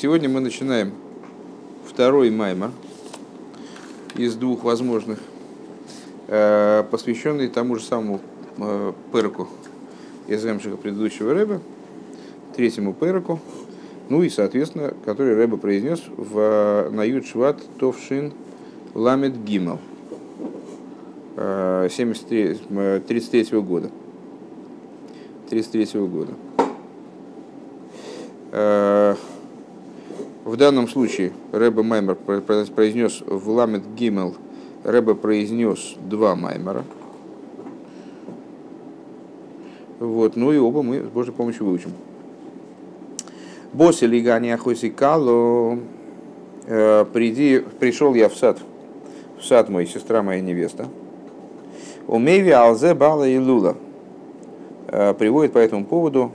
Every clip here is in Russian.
Сегодня мы начинаем второй маймер из двух возможных, посвященный тому же самому переку из ремшиха предыдущего Рэба, третьему переку, ну и, соответственно, который Рэба произнес на Юд Шват Товшин Ламед Гимел 1933 года. В данном случае Рэбе Маймер произнес в Ламед Гимел, Рэбе произнес два маймера. Вот, ну и оба мы с Божьей помощью выучим. Босе лигани ахосикало, пришел я в сад мой, сестра моя невеста. Умеви алзе бала и лула. Приводит по этому поводу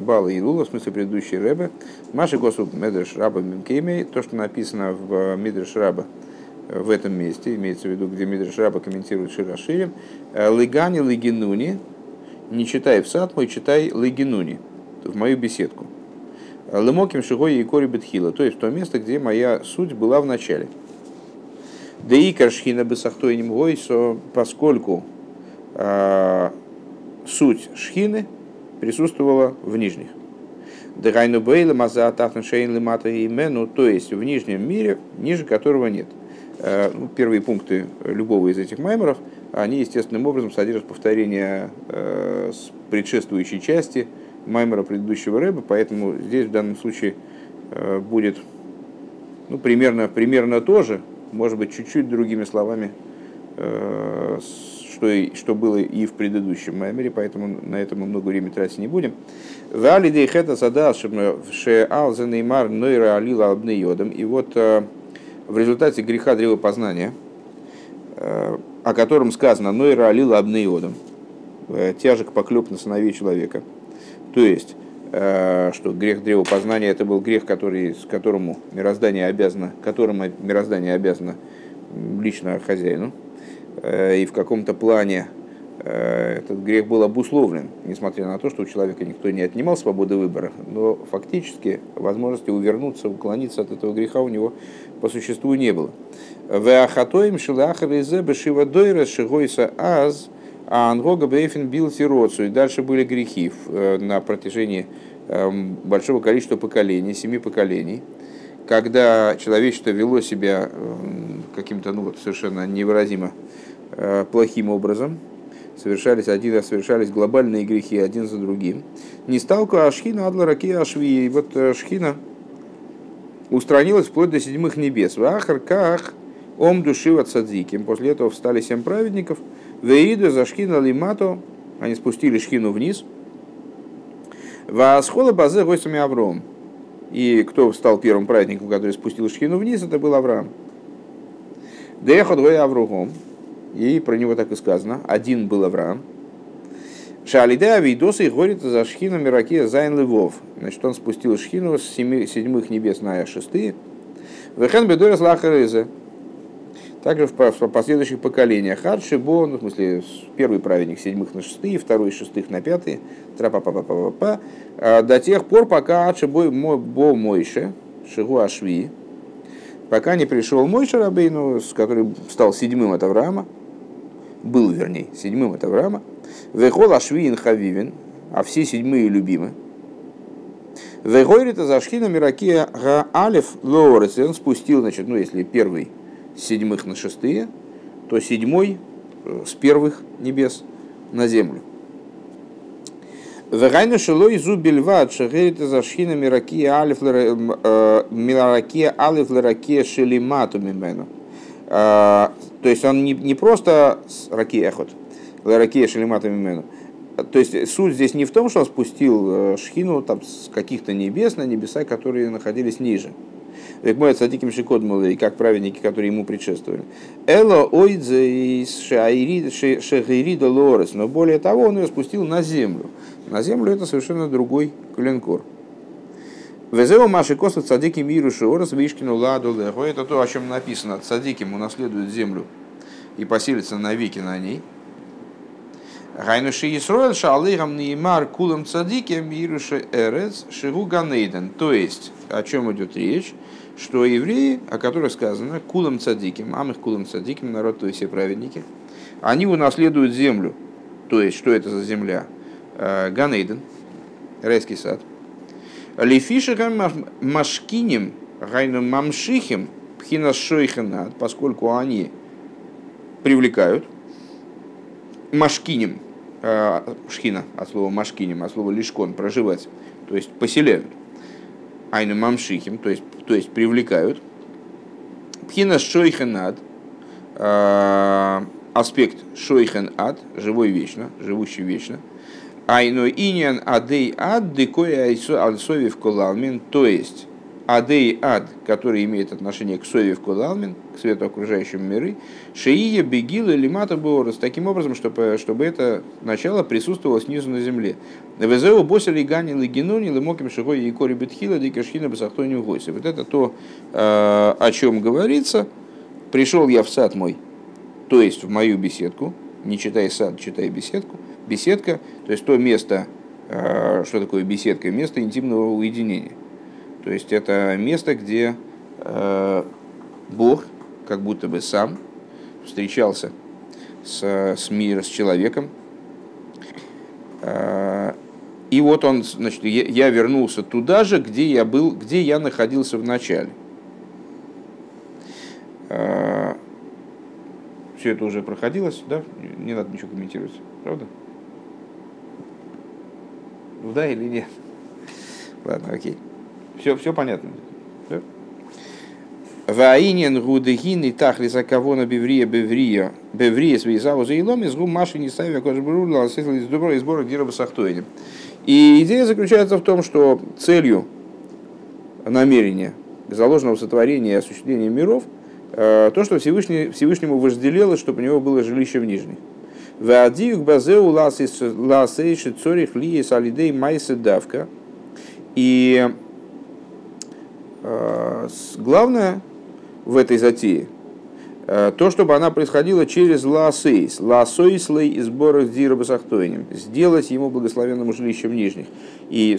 Бала и Лула, в смысле предыдущий Рэбе, Маши Госуб Медреш Раба Мимкеймей, то, что написано в Медреш Раба в этом месте, имеется в виду, где Медреш Раба комментирует Шираширим, Лыгани Лыгинуни, не читай в сад мой, читай Лыгинуни, в мою беседку. Лымоким Шигой и Кори Бетхила, то есть в то место, где моя суть была в начале. Да и Каршхина Бесахтой Нимгойсо, поскольку суть Шхины присутствовала в нижних. То есть в нижнем мире, ниже которого нет. Первые пункты любого из этих маймеров, они естественным образом содержат повторение с предшествующей части маймера предыдущего Рэба, поэтому здесь в данном случае будет ну, примерно то же, может быть, чуть-чуть другими словами, что было и в предыдущем маймере, поэтому на это мы много времени тратить не будем. И вот в результате греха древопознания, о котором сказано «Нойра алила абнеодом», тяжек поклеп на сыновей человека. То есть, что грех древопознания – это был грех, которому мироздание обязано лично хозяину. И в каком-то плане этот грех был обусловлен, несмотря на то, что у человека никто не отнимал свободы выбора, но фактически возможности увернуться, уклониться от этого греха у него по существу не было. И дальше были грехи на протяжении большого количества поколений, 7 поколений. Когда человечество вело себя каким-то совершенно невыразимо плохим образом, совершались глобальные грехи один за другим. Не сталка Ашхина Адлараки Ашви. И вот Шхина устранилась вплоть до 7 небес. В Ахарках Ом Душива Цадзиким. После этого встали 7 праведников. Веиду за Шхина Лимато. Они спустили Шхину вниз. Ваасхола Базе Гойсами Авром. И кто стал первым праведником, который спустил Шхину вниз, это был Авраам. Деехот Гой Аврухом. И про него так и сказано. Один был Авраам. Шаалидеа Вейдоса и Горита за Шхина Миракия Зайн Левов. Значит, он спустил Шхину с 7 небес на 6. Вехен Бедорес Лахарызе. Также в последующих поколениях. Харшибо, ну, в смысле, первый праведник 7 на 6, второй 6 на 5. Трапа-па-па-па-па-па. До тех пор, пока Адшибо Бо Мойше, Шигу Ашви. Пока не пришел Мойше Рабейну, который стал 7-м от Авраама, был, вернее, 7-м от Авраама, «Вехол ашвиин хавивин», а все 7 любимы. «Вегойрита зашхина миракия га алиф лоорес». И он спустил, значит, ну, если первый с 7 на 6, то 7 с 1 небес на землю. «Вегайну шелой зубельвад шагерита зашхина миракия алиф лоракия шелимату мимену». То есть он не просто ракия эхот, ракия шелимата мимену. То есть суть здесь не в том, что он спустил Шхину там, с каких-то небес на небеса, которые находились ниже. И как праведники, которые ему предшествовали. Эло ойдзе из шагирида лорес. Но более того, он ее спустил на землю. На землю это совершенно другой клинкор. Везео Маши Коса Цадики Миру Шиорас Вишкину Ладу Лехо. Это то, о чем написано. Цадиким унаследует землю и поселится навеки на ней. Гайнуши Исроэль шалыгам неймар кулам цадикем ируши эрец шигу ганейден. То есть, о чем идет речь, что евреи, о которых сказано, кулам цадикем, амых кулам цадикем, народ, то есть все праведники, они унаследуют землю. То есть, что это за земля? Ганейден, райский сад. Лифишикам машкинем гайну мамшихим пхинас шойхенат, поскольку они привлекают, машкинем, шхина, от слова машкинем, от слова лишкон, проживать, то есть поселяют, айну мамшихим, то есть привлекают, пхинас шойхенат, аспект шойхен ад, живой вечно, живущий вечно, айну иньян адей ад, декоя альсови в колалмин, то есть адей ад, который имеет отношение к сови в колалмин, к свету окружающим миры, шеия бегила или мата борос, таким образом, чтобы это начало присутствовало снизу на земле. Везео босили ганил и генонил и моким шихой и кори бетхила дикашхина басахтонию госи. Вот это то, о чем говорится. Пришел я в сад мой, то есть в мою беседку, не читай сад, читай беседку, беседка, то есть то место, что такое беседка, место интимного уединения. То есть это место, где Бог как будто бы сам встречался с миром, с человеком. И вот он, значит, я вернулся туда же, где я был, где я находился в начале. Все это уже проходилось, да? Не надо ничего комментировать, правда? Да или нет? Ладно, окей. Все понятно. Ваинен гудыгин и тахлиса кавона беврия беврия беврия связала за илом из гум маши не ставя кожбурла из добра и сбора гирба сахтоине. И идея заключается в том, что целью намерения заложенного сотворения и осуществления миров то, что Всевышнему вожделелось, чтобы у него было жилище в нижней. Ваадиюк базеу ласейши цорих лие салидей майсы давка. И главное в этой затее то, чтобы она происходила через ласейс, ласойслей и сборах дирабасахтойним, сделать ему благословенному жилищем нижних. И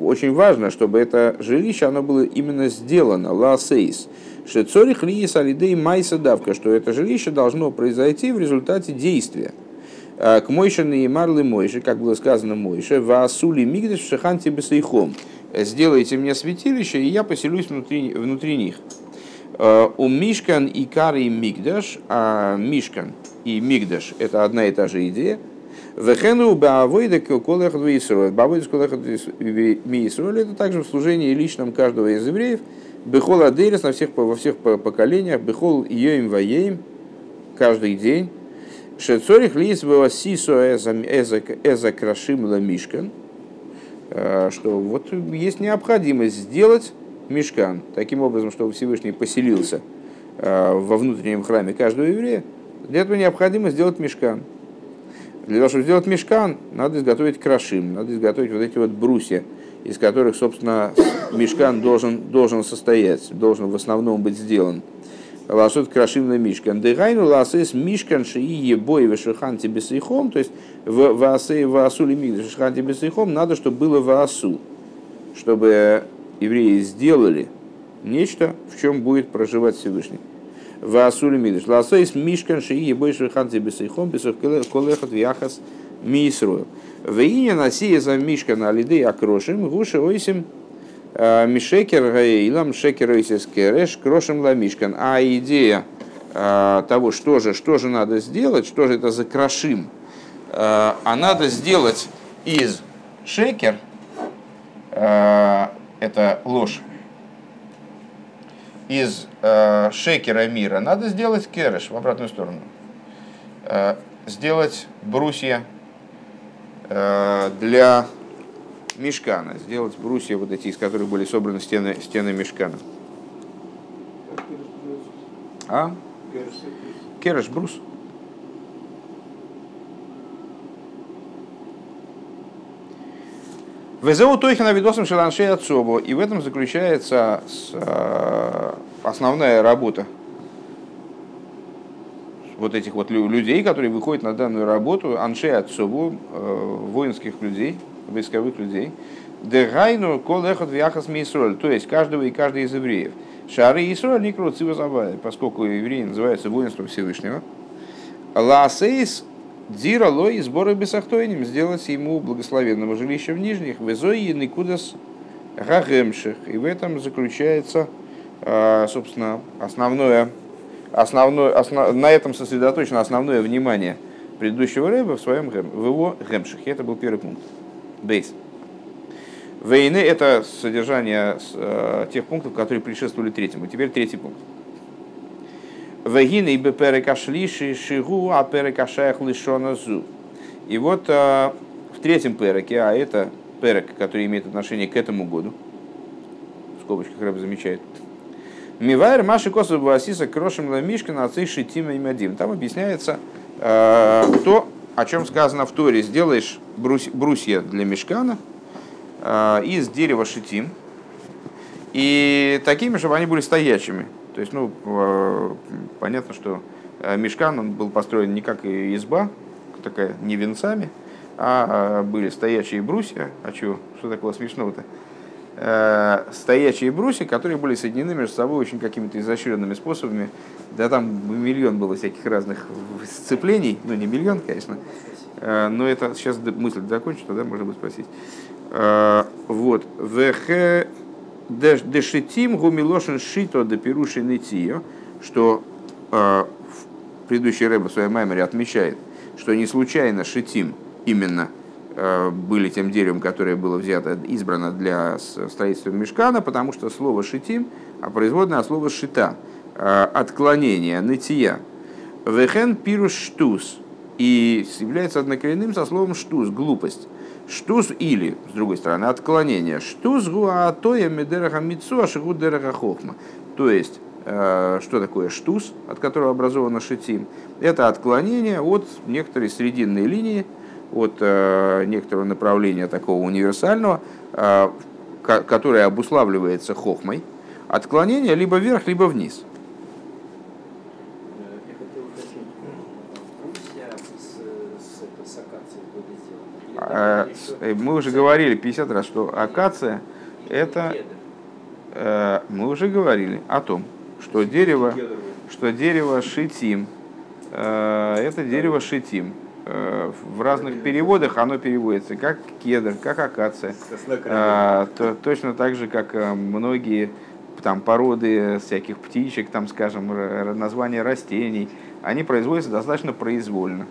очень важно, чтобы это жилище оно было именно сделано, ласейс, шецорих лиис алидей майса давка, что это жилище должно произойти в результате действия. К Мойше наимарлы Мойше, как было сказано Мойше, ваасули мигдеш шаханти бесейхом. Сделайте мне святилище, и я поселюсь внутри них. У Мишкан и Кари Мигдаш, а Мишкан и Мигдаш – это одна и та же идея. Вехену баавойда колеха двоисроль. Баавойда колеха двоисроль – это также в служении личном каждого из евреев. Бехол адерес во всех поколениях. Бехол йоим ваеим – каждый день. Шецорих лис ваасисо эза крашим ла Мишкан. Что вот есть необходимость сделать мишкан таким образом, чтобы Всевышний поселился во внутреннем храме каждого еврея. Для этого необходимо сделать мишкан. Для того, чтобы сделать мишкан, надо изготовить крашим, надо изготовить вот эти вот брусья, из которых, собственно, мишкан должен состоять, должен в основном быть сделан. Лашот крашим на мишкан. Дыгайну ласэс мишкан ши и ебой вешихан тебе сейхом. То есть ваасу ли мигдаш шихан тебе сейхом надо, чтобы было ваасу. Чтобы евреи сделали нечто, в чем будет проживать Всевышний. Ваасу ли мигдаш. Ласэс мишкан ши и ебой шихан тебе сейхом. Бесов колехот вяхас мисру. Веиня насия за мишкана алиды акрошим гуши ойсим. Мишекер Гаилам Шекер Исискереш Крошем Ламишкан. А идея того, что же надо сделать, что же это за крошим, а надо сделать из шекер, это ложь, из шекера мира надо сделать кереш в обратную сторону, сделать брусья для мишкана, сделать брусья вот эти, из которых были собраны стены мишкана. А? Кереш, брус. Везеу тойхена видосом шеланшей отцобу. И в этом заключается основная работа вот этих вот людей, которые выходят на данную работу, аншей отцову, воинских людей, войсковых людей, дегайну кол эхот вяхас мейсроль, то есть каждого и каждый из евреев. Шары Исраэль не крутцы возобавили, поскольку евреи называются воинством Всевышнего. Лаасейс дира лой сборы бесахтойним, сделать ему благословенного жилища в нижних, везой и никудас гагемших. И в этом заключается, собственно, на этом сосредоточено основное внимание предыдущего рейба в его гемшихе. Это был первый пункт. Бейс. Вейны – это содержание тех пунктов, которые предшествовали третьему. Теперь третий пункт. Вейны и бперекашли шигу, а перекашаях лишоназу. И вот в третьем переке, а это перек, который имеет отношение к этому году, в скобочках реб замечает, Мивайр, Маши, Косов, Басиса, Крошем, Ламишка, Наци, Шитим и Мадим. Там объясняется то, о чем сказано в Торе. Сделаешь брусья для мешкана из дерева шитим. И такими, чтобы они были стоячими. То есть, понятно, что мешкан он был построен не как изба, такая не венцами, а были стоячие брусья. А чего? Что такого смешного-то? Стоячие брусья, которые были соединены между собой очень какими-то изощренными способами. Да там миллион было всяких разных сцеплений, не миллион, конечно, но это сейчас мысль закончится, тогда можно будет спросить. Вот. Вехе дешитим гумилошен шито допируши нытио, что предыдущий ребе в своей маймере отмечает, что не случайно шитим именно были тем деревом, которое было взято, избрано для строительства мишкана, потому что слово «шитим» производное от слова «шита», отклонение, нытия. «Вехен пируш штус» и является однокоренным со словом «штус», глупость. «Штус» или, с другой стороны, отклонение. «Штус гуаатоя медераха митсу ашигу дераха хохма». То есть, что такое «штус», от которого образовано «шитим»? Это отклонение от некоторой срединной линии, от некоторого направления такого универсального, которое обуславливается хохмой, отклонение либо вверх, либо вниз. Я хотел уточнить, с акацией были сделаны? Мы уже говорили 50 раз, что акация это... Мы уже говорили о том, что дерево шитим. Это дерево шитим. В разных переводах оно переводится как кедр, как акация. Точно так же, как многие там, породы всяких птичек, там, скажем, названия растений, они производятся достаточно произвольно.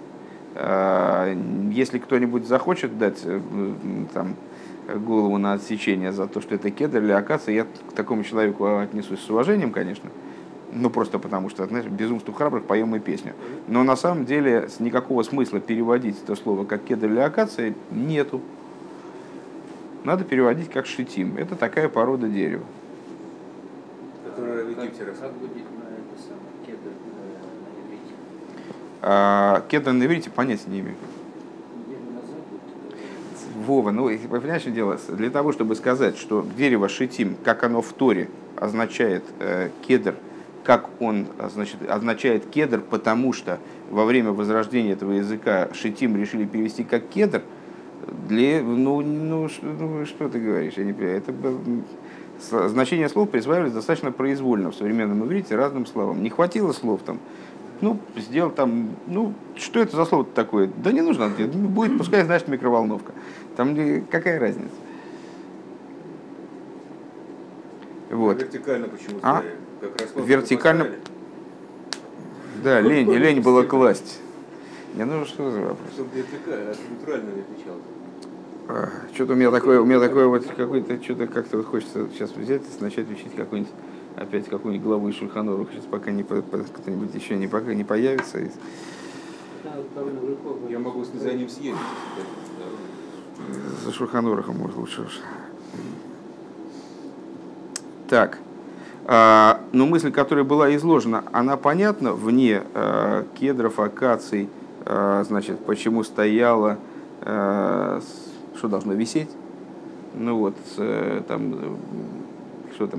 Если кто-нибудь захочет дать там, голову на отсечение за то, что это кедр или акация, я к такому человеку отнесусь с уважением, конечно. Просто потому что, знаешь, безумству храбрых поем мы песню. Но на самом деле никакого смысла переводить это слово как кедр или акация нету. Надо переводить как шитим. Это такая порода дерева. Которая в Египте росла. Как будет на иврите? Кедр на иврите понятия не имею. Вова, понимаешь, что дело? Для того, чтобы сказать, что дерево шитим, как оно в Торе, означает кедр, как он, значит, означает кедр, потому что во время возрождения этого языка шитим решили перевести как кедр, для, что ты говоришь, я не понимаю. Это, значение слов присваивались достаточно произвольно в современном иврите разным словам. Не хватило слов там, сделал там, что это за слово такое? Да не нужно, будет, пускай, значит, микроволновка. Там какая разница? Вот. Вертикально почему-то. Вертикально. Да, лень было класть. Не, что за вопрос? Чтобы вертикально, натурально не отличалось. Что-то у меня такое вот какое-то, что-то как-то вот хочется сейчас взять и начать учить какую-нибудь главу из Шульхан Аруха, сейчас пока кто-нибудь еще не появится. Я могу за ним съездить. За Шульхан Арухом, может, лучше уж. Так. Но мысль, которая была изложена, она понятна вне кедров, акаций, значит, почему стояло, что должно висеть.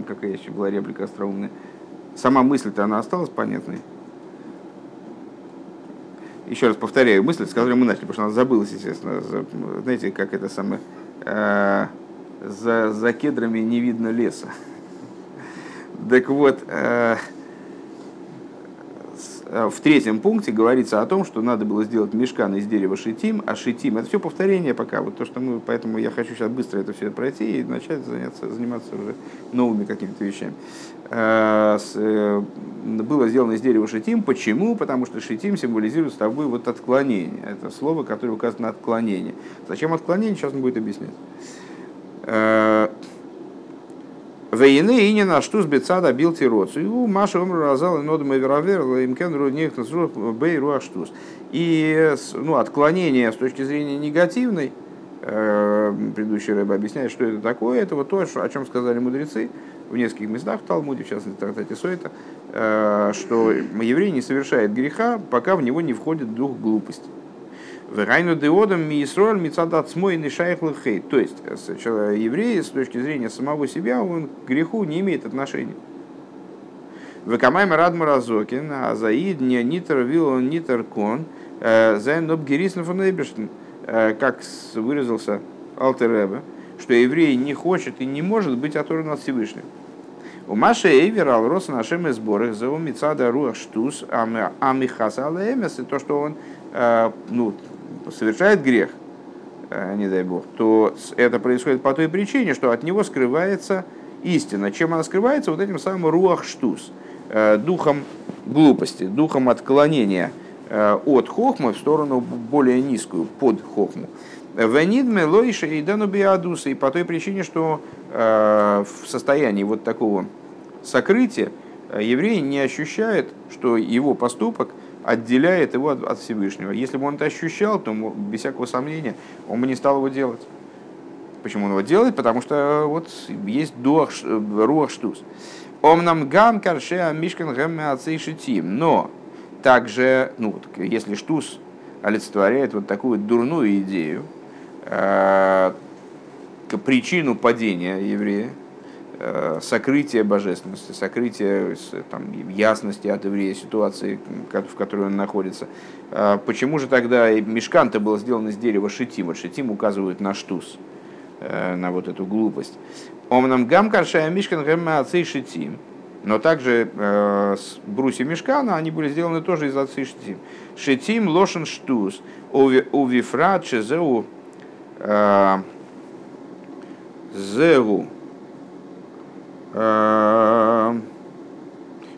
Какая еще была реплика остроумная. Сама мысль-то она осталась понятной. еще раз повторяю мысль, с которой мы начали, потому что она забылась, естественно. Знаете, как это самое... За кедрами не видно леса. Так вот, в третьем пункте говорится о том, что надо было сделать мишкан из дерева шитим, а шитим — это все повторение пока. Вот то, что мы, поэтому я хочу сейчас быстро это все пройти и начать заниматься уже новыми какими-то вещами. Было сделано из дерева шитим. Почему? Потому что шитим символизирует с собой вот отклонение. Это слово, которое указано на отклонение. Зачем отклонение? Сейчас он будет объяснять. Войны и не на что сбиться добил тиротцу. У Маши умру разал и нодом и вероверла им кенру них на срок бейру аштус. И отклонение с точки зрения негативной, предыдущий Рэбе объясняет, что это такое. Это вот то, о чем сказали мудрецы в нескольких местах в Талмуде, в частности в трактате Сойта, что еврей не совершает греха, пока в него не входит дух глупости. То есть, еврей с точки зрения самого себя, он к греху не имеет отношения. Как выразился Альтер Ребе, что еврей не хочет и не может быть оторван от Всевышнего. У Маши Эйвер алрос нашим изборах за умицада руах штус амихаса алэмес, и то, что он совершает грех, не дай бог, то это происходит по той причине, что от него скрывается истина. Чем она скрывается? Вот этим самым руах штус, духом глупости, духом отклонения от хохмы в сторону более низкую, под хохму. Венидме лойше и данубиадуса, и по той причине, что в состоянии вот такого сокрытия еврей не ощущает, что его поступок отделяет его от Всевышнего. Если бы он это ощущал, то, без всякого сомнения, он бы не стал его делать. Почему он его делает? Потому что вот есть руах штус. Ом нам гам каршеа мишкан гэмме отцы шитим. Но также, если штус олицетворяет вот такую дурную идею, причину падения еврея, сокрытие божественности, сокрытие ясности от еврея ситуации, в которой он находится. Почему же тогда мишкан-то был сделан из дерева шитим? Вот шитим указывают на штус, на вот эту глупость. Омнам гам каршая мишкан гэмма отцы шитим. Но также брусья мишкана, они были сделаны тоже из отцы шитим. Шитим лошен штус, увифра чезеу зеву. А в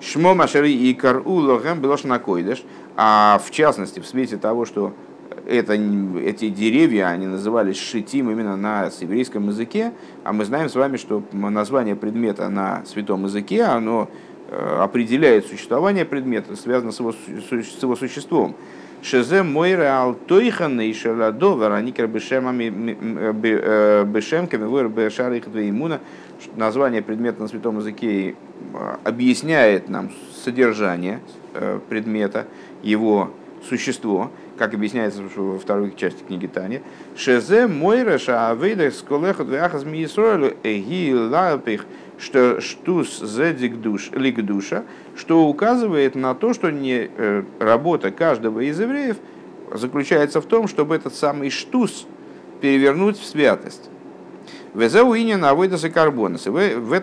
частности, в свете того, что эти деревья, они назывались шитим именно на еврейском языке, а мы знаем с вами, что название предмета на святом языке, оно определяет существование предмета, связано с его существом. Шезем мойра алтойханы и шеладовара никербешемами бешемками вырбешарих двоимуна. Название предмета на святом языке объясняет нам содержание предмета, его существо, как объясняется во второй части книги Тани. Шезем мойра шаавейдах сколехот вяхаз миисроэлю эгилапих что штус зедик душ лик душа, что указывает на то, что не работа каждого из евреев заключается в том, чтобы этот самый штус перевернуть в святость. В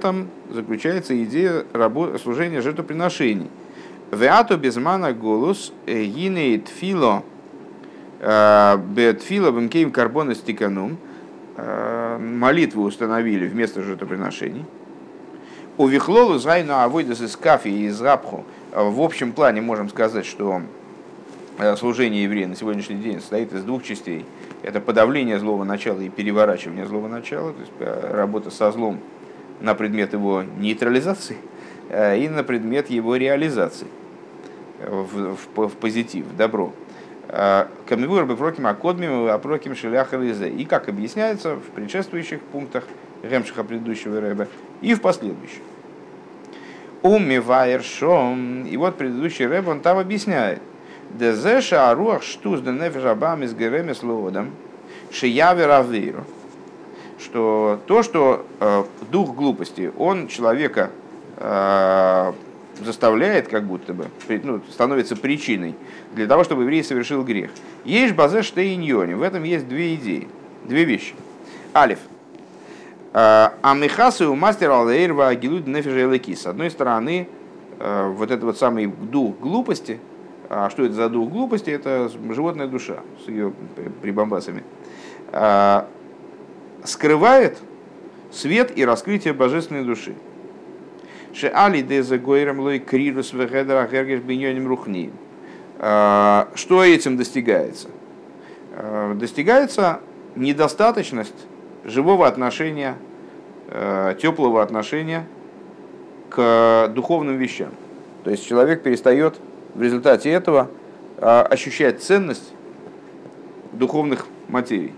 этом заключается идея служения жертвоприношений. Веато безмана голос гинеет фило бет фило бенкеем карбона стиканум, молитву установили вместо жертвоприношений. У Вихлолу Зайна Авойдас из Кафи и из Рабху. В общем плане можем сказать, что служение еврея на сегодняшний день состоит из двух частей. Это подавление злого начала и переворачивание злого начала, то есть работа со злом на предмет его нейтрализации и на предмет его реализации в позитив, в добро. Камивур бепроким акодмим апроким шеляхализе. И как объясняется в предшествующих пунктах Ремшиха предыдущего Рэбе и в последующих. Умивайершом. И вот предыдущий Рэб, он там объясняет. Дезеша аруах штуз денефеш абам из гереме слоодам шияви равейру. Что то, что дух глупости, он человека заставляет, как будто бы, становится причиной для того, чтобы еврей совершил грех. Есть базе штейньони. В этом есть две идеи, две вещи. Алиф. Амихасы у мастера Алдаирва Агилуд Нефежа Элаки. С одной стороны, вот этот вот самый дух глупости. А что это за дух глупости? Это животная душа с ее прибамбасами. Скрывает свет и раскрытие божественной души. Что этим достигается? Достигается недостаточность живого отношения, теплого отношения к духовным вещам. То есть человек перестает в результате этого ощущать ценность духовных материй.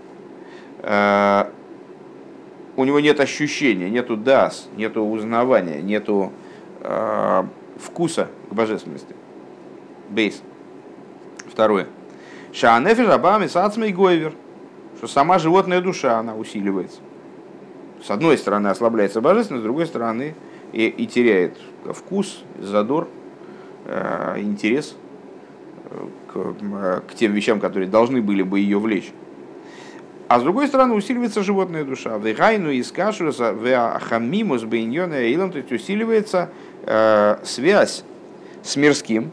У него нет ощущения, нету дас, нету узнавания, нету вкуса к божественности. Бейс. Второе. Шаанефиш абами сацмей гойвер. Что сама животная душа, она усиливается. С одной стороны ослабляется божественность, с другой стороны и теряет вкус, задор, интерес к тем вещам, которые должны были бы ее влечь. А с другой стороны, усиливается животная душа. Вегайну искашуса веахамимус бейньона эйлам, то есть усиливается связь с мирским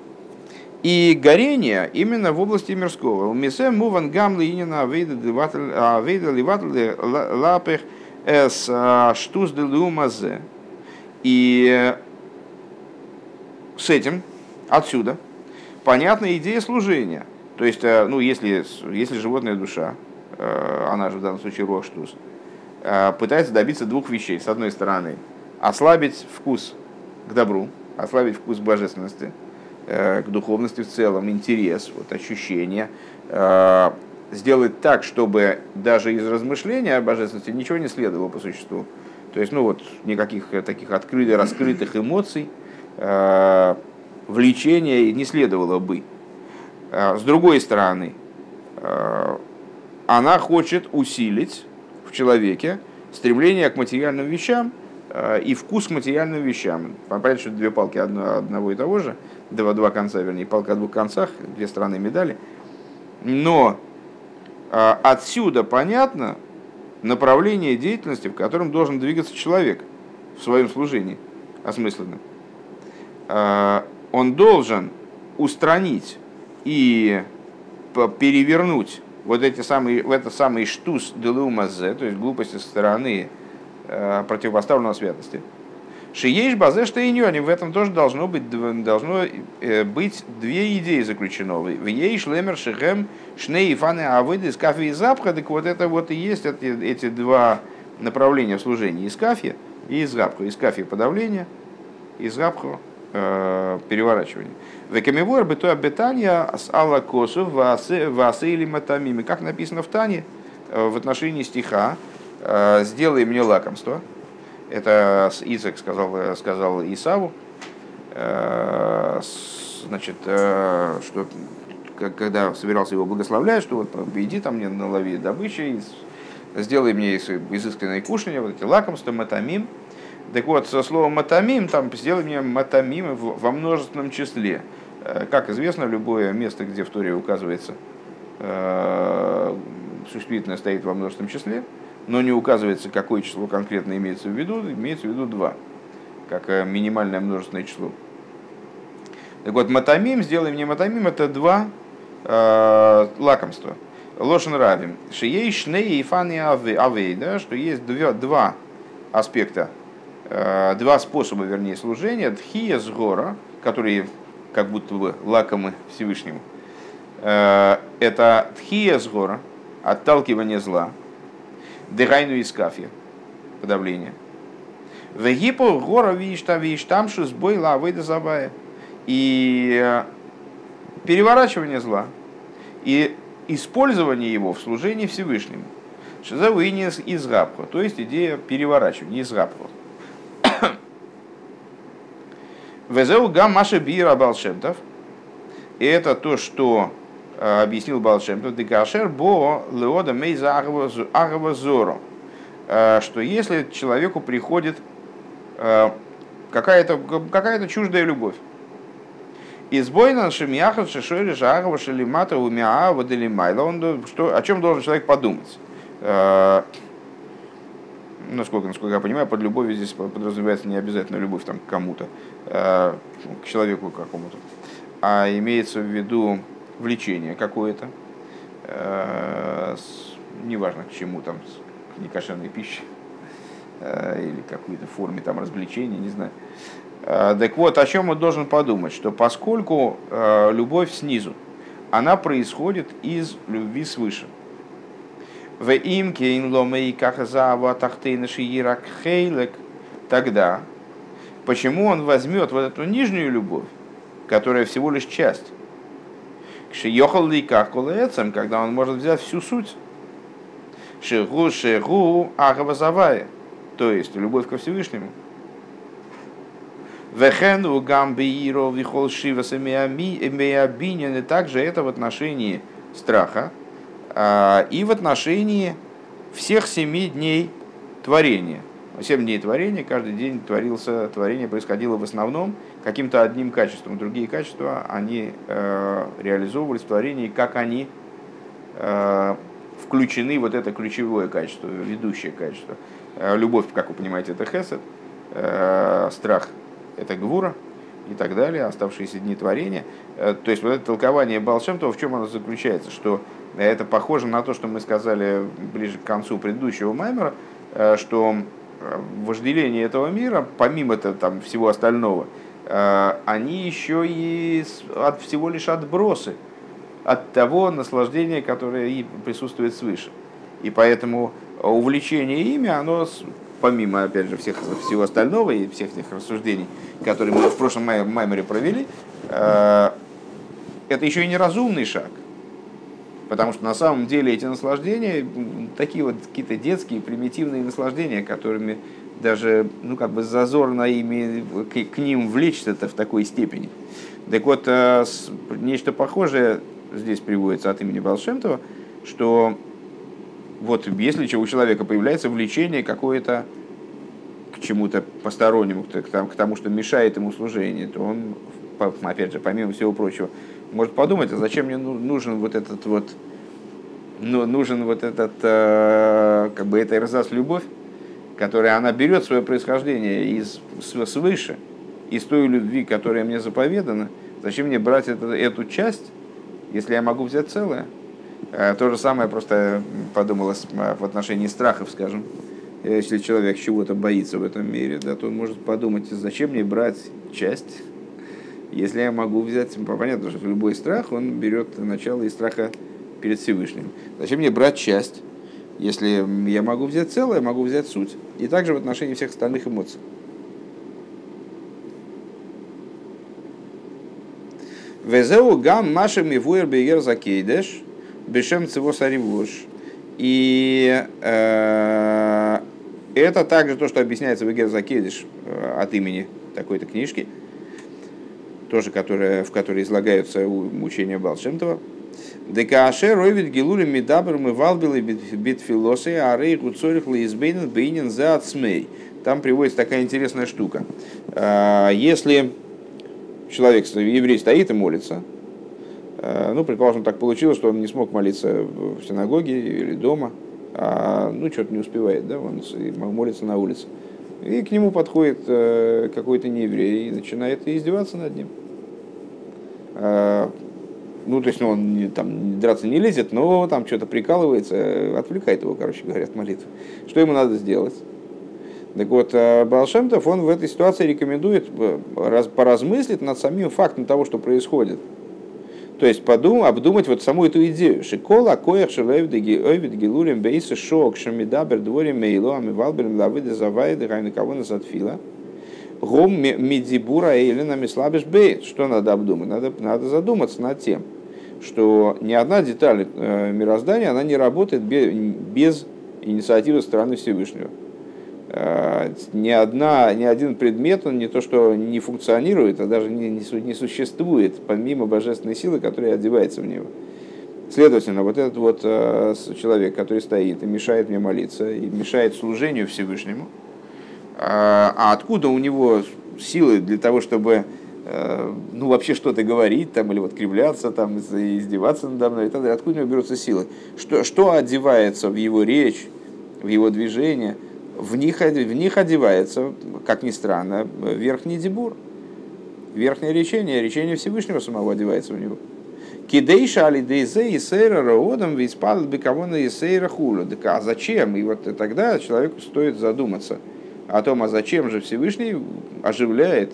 и горение именно в области мирского. У мисе муван гамлы инина авейда ливатлы лапех эс штуз де лумазе. И с этим, отсюда, понятна идея служения. То есть, ну, если животная душа, она же в данном случае Роштус, пытается добиться двух вещей. С одной стороны, ослабить вкус к добру, ослабить вкус к божественности, к духовности в целом, интерес, вот, ощущение. Сделать так, чтобы даже из размышления о божественности ничего не следовало по существу. То есть, ну вот, никаких таких открытых, раскрытых эмоций, влечения не следовало бы. С другой стороны, она хочет усилить в человеке стремление к материальным вещам и вкус к материальным вещам. Понятно, что две палки одного и того же, два конца, вернее, палка о двух концах, две стороны медали. Но отсюда понятно направление деятельности, в котором должен двигаться человек в своем служении осмысленном. Он должен устранить и перевернуть вот эти самые, штус делумазе, то есть глупости со стороны противопоставленного святости. Шиеш базе штейньони, в этом тоже должно быть две идеи заключено. В ей шлемер шехем шней фаны авыды из кафе и запха. Так вот это вот и есть эти два направления в служении: из кафе и из запха. Из кафе подавление, из запха переворачивание. Векамивор бытуа бетанья с алла косу васы или матамими. Как написано в Тане в отношении стиха «Сделай мне лакомство». Это Ицхак сказал Исаву, значит, что когда собирался его благословлять, что вот иди там мне налови добычи, сделай мне изысканное кушанье, вот эти лакомства, матамим. Так вот, со словом «матамим», там «сделай мне матамим» во множественном числе. Как известно, любое место, где в Торе указывается существительное, стоит во множественном числе, но не указывается, какое число конкретно имеется в виду два, как минимальное множественное число. Так вот, «матамим», «сделай мне матамим» — это два лакомства. «Лошен равим», «шией шней и фан и авей», да, что есть два аспекта. Два способа, вернее, служения. Дхия с гора, которые как будто бы лакомы Всевышнему. Это дхия с гора, отталкивание зла. Дыхайну из кафе, подавление. Вегипо гора виш там шузбой лавы да забая. И переворачивание зла. И использование его в служении Всевышнему. Шизавы из гапхо, то есть идея переворачивания из гапхо. Везеу гам маша бира Балшемтов. И это то, что объяснил Балшемтов. Дегашер бо леода мейза агавазору. Что если человеку приходит какая-то чуждая любовь. Избойнан шемьяхан шешори шаарова шелимата умиаа ваделимайла. О чем должен человек подумать? Насколько я понимаю, под любовью здесь подразумевается не обязательно любовь там, к кому-то, к человеку какому-то, а имеется в виду влечение какое-то, неважно к чему, там, к некошерной пище или какой-то форме там, развлечения, не знаю. Так вот, о чем он должен подумать, что поскольку любовь снизу, она происходит из любви свыше. Тогда почему он возьмет вот эту нижнюю любовь, которая всего лишь часть, когда он может взять всю суть, то есть любовь ко Всевышнему. И также это в отношении страха и в отношении всех 7 дней творения. 7 дней творения, каждый день творение происходило в основном каким-то одним качеством. Другие качества, они реализовывались в творении, как они включены, вот это ключевое качество, ведущее качество. Любовь, как вы понимаете, это хесед, страх это гвура и так далее, оставшиеся дни творения. То есть вот это толкование Баал Шем Това, в чем оно заключается, что это похоже на то, что мы сказали ближе к концу предыдущего маймера, что вожделение этого мира, помимо там, всего остального, они еще и всего лишь отбросы от того наслаждения, которое и присутствует свыше. И поэтому увлечение ими, оно, помимо опять же, всего остального и всех тех рассуждений, которые мы в прошлом маймере провели, это еще и неразумный шаг. Потому что на самом деле эти наслаждения, такие вот какие-то детские, примитивные наслаждения, которыми даже, зазорно ими, к ним влечься-то в такой степени. Так вот, нечто похожее здесь приводится от имени Баал Шем Това, что вот если у человека появляется влечение какое-то к чему-то постороннему, к тому, что мешает ему служению, то он, опять же, помимо всего прочего, может подумать, а зачем мне нужен эта эрзац любовь, которая она берет свое происхождение свыше, из той любви, которая мне заповедана. Зачем мне брать эту часть, если я могу взять целое? То же самое просто подумалось в отношении страхов, скажем. Если человек чего-то боится в этом мире, да, то он может подумать, зачем мне брать часть, если я могу взять, понятно, что любой страх, он берет начало из страха перед Всевышним. Зачем мне брать часть, если я могу взять целое, могу взять суть. И также в отношении всех остальных эмоций. Везеу гам машем и вуэр бейгер закейдеш, бешем цево саривош. И это также то, что объясняется в Игер закейдеш от имени такой-то книжки, тоже, в которой излагаются учения Баал Шем Това. Декаашер ровит гилули медабр мы валбили битфилосы, а рей гуцорих лизбейнен бейнен за отсмей. Там приводится такая интересная штука. Если человек, еврей, стоит и молится, предположим, так получилось, что он не смог молиться в синагоге или дома, что-то не успевает, да, он молится на улице. И к нему подходит какой-то нееврей и начинает издеваться над ним. Он там, драться не лезет, но там что-то прикалывается, отвлекает его, от молитвы. Что ему надо сделать? Так вот, Баал Шем Това, он в этой ситуации рекомендует поразмыслить над самим фактом того, что происходит. То есть обдумать вот саму эту идею. Шикола коях шелевдеги овид гилурим бейсы шок шамидабер дворим мейлоами валберем лавыды завайды райнакавона садфила гом медибура эйленами слабеш бейт. Что надо обдумать? Надо задуматься над тем, что ни одна деталь мироздания, она не работает без инициативы стороны Всевышнего. Ни один предмет, он не то что не функционирует, а даже не существует, помимо божественной силы, которая одевается в него. Следовательно, вот этот вот человек, который стоит и мешает мне молиться, и мешает служению Всевышнему, а откуда у него силы для того, чтобы ну, вообще что-то говорить, там, или вот кривляться, там, издеваться надо мной и так далее. Откуда у него берутся силы? Что одевается в его речь, в его движение? В них одевается, как ни странно, верхний дебур, верхнее речение, речение Всевышнего самого одевается у него. Кидейша алидейзе исейра роодом виспал бекавона исейра хула. Так а зачем? И вот тогда человеку стоит задуматься о том, а зачем же Всевышний оживляет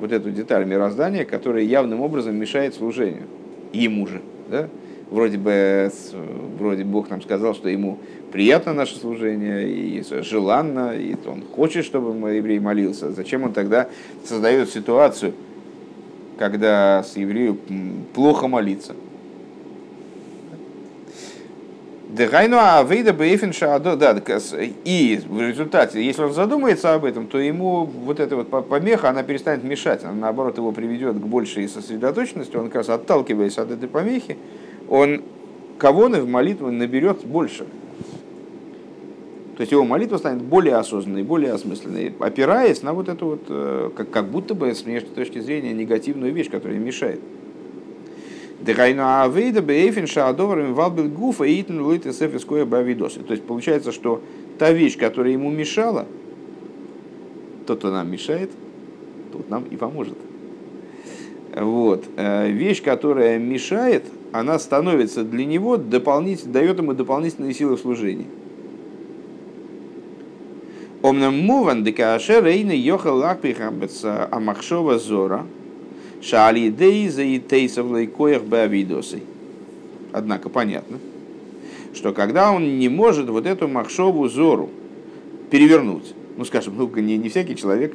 вот эту деталь мироздания, которая явным образом мешает служению ему же. Да? Вроде Бог нам сказал, что ему приятно наше служение, и желанно, и он хочет, чтобы еврей молился. Зачем он тогда создает ситуацию, когда с еврею плохо молиться? И в результате, если он задумается об этом, то ему вот эта вот помеха, она перестанет мешать, она наоборот его приведет к большей сосредоточенности, он как раз отталкиваясь от этой помехи, он кавоны в молитву наберет больше. То есть его молитва станет более осознанной, более осмысленной, опираясь на вот эту вот, как будто бы с внешней точки зрения, негативную вещь, которая мешает. То есть получается, что та вещь, которая ему мешала, тот, кто нам мешает, тот нам и поможет. Вот. Вещь, которая мешает, она становится для него дает ему дополнительные силы в служении. Однако понятно, что когда он не может вот эту махшову зору перевернуть, ну скажем, не всякий человек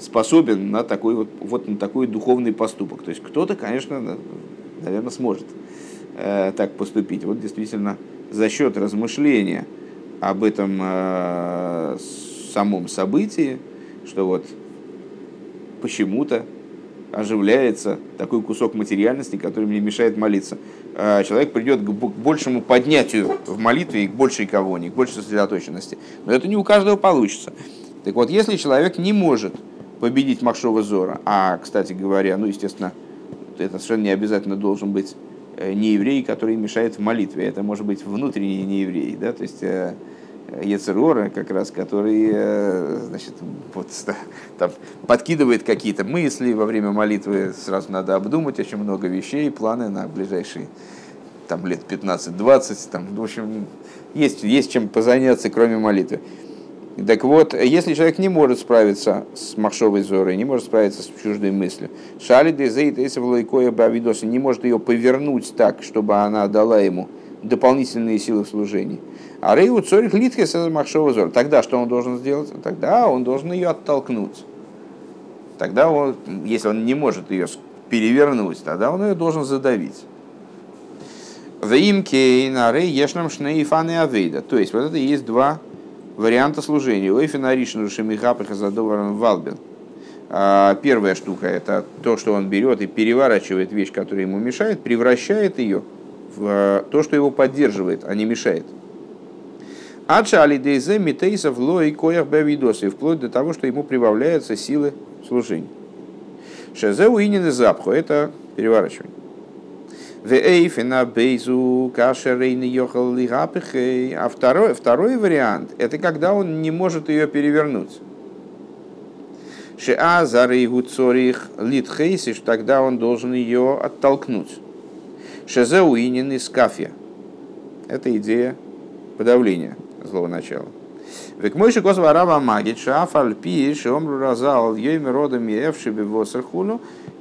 способен на такой вот на такой духовный поступок. То есть кто-то, конечно, наверное, сможет так поступить. Вот действительно за счет размышления об этом самом событии, что вот почему-то оживляется такой кусок материальности, который мне мешает молиться. Человек придет к большему поднятию в молитве и к большей кавоне, к большей сосредоточенности. Но это не у каждого получится. Так вот, если человек не может победить махшова зора, а, кстати говоря, ну, естественно, это совершенно не обязательно должен быть нееврей, который мешает в молитве. Это может быть внутренний нееврей, да, то есть Ецерора, как раз, который значит, вот, там, подкидывает какие-то мысли во время молитвы. Сразу надо обдумать очень много вещей, планы на ближайшие там, лет 15-20. Там, в общем, есть чем позаняться, кроме молитвы. Так вот, если человек не может справиться с махшовой зорой, не может справиться с чуждой мыслью, не может ее повернуть так, чтобы она дала ему дополнительные силы в служении. А рейу цорих литхес из махшова зора. Тогда что он должен сделать? Тогда он должен ее оттолкнуть. Тогда он, если он не может ее перевернуть, тогда он ее должен задавить. То есть вот это и есть два варианта служения. Первая штука – это то, что он берет и переворачивает вещь, которая ему мешает, превращает ее в то, что его поддерживает, а не мешает. Вплоть до того, что ему прибавляются силы служения. Это переворачивание. А второй вариант – это когда он не может ее перевернуть. Тогда он должен ее оттолкнуть. Это идея подавления злого начала.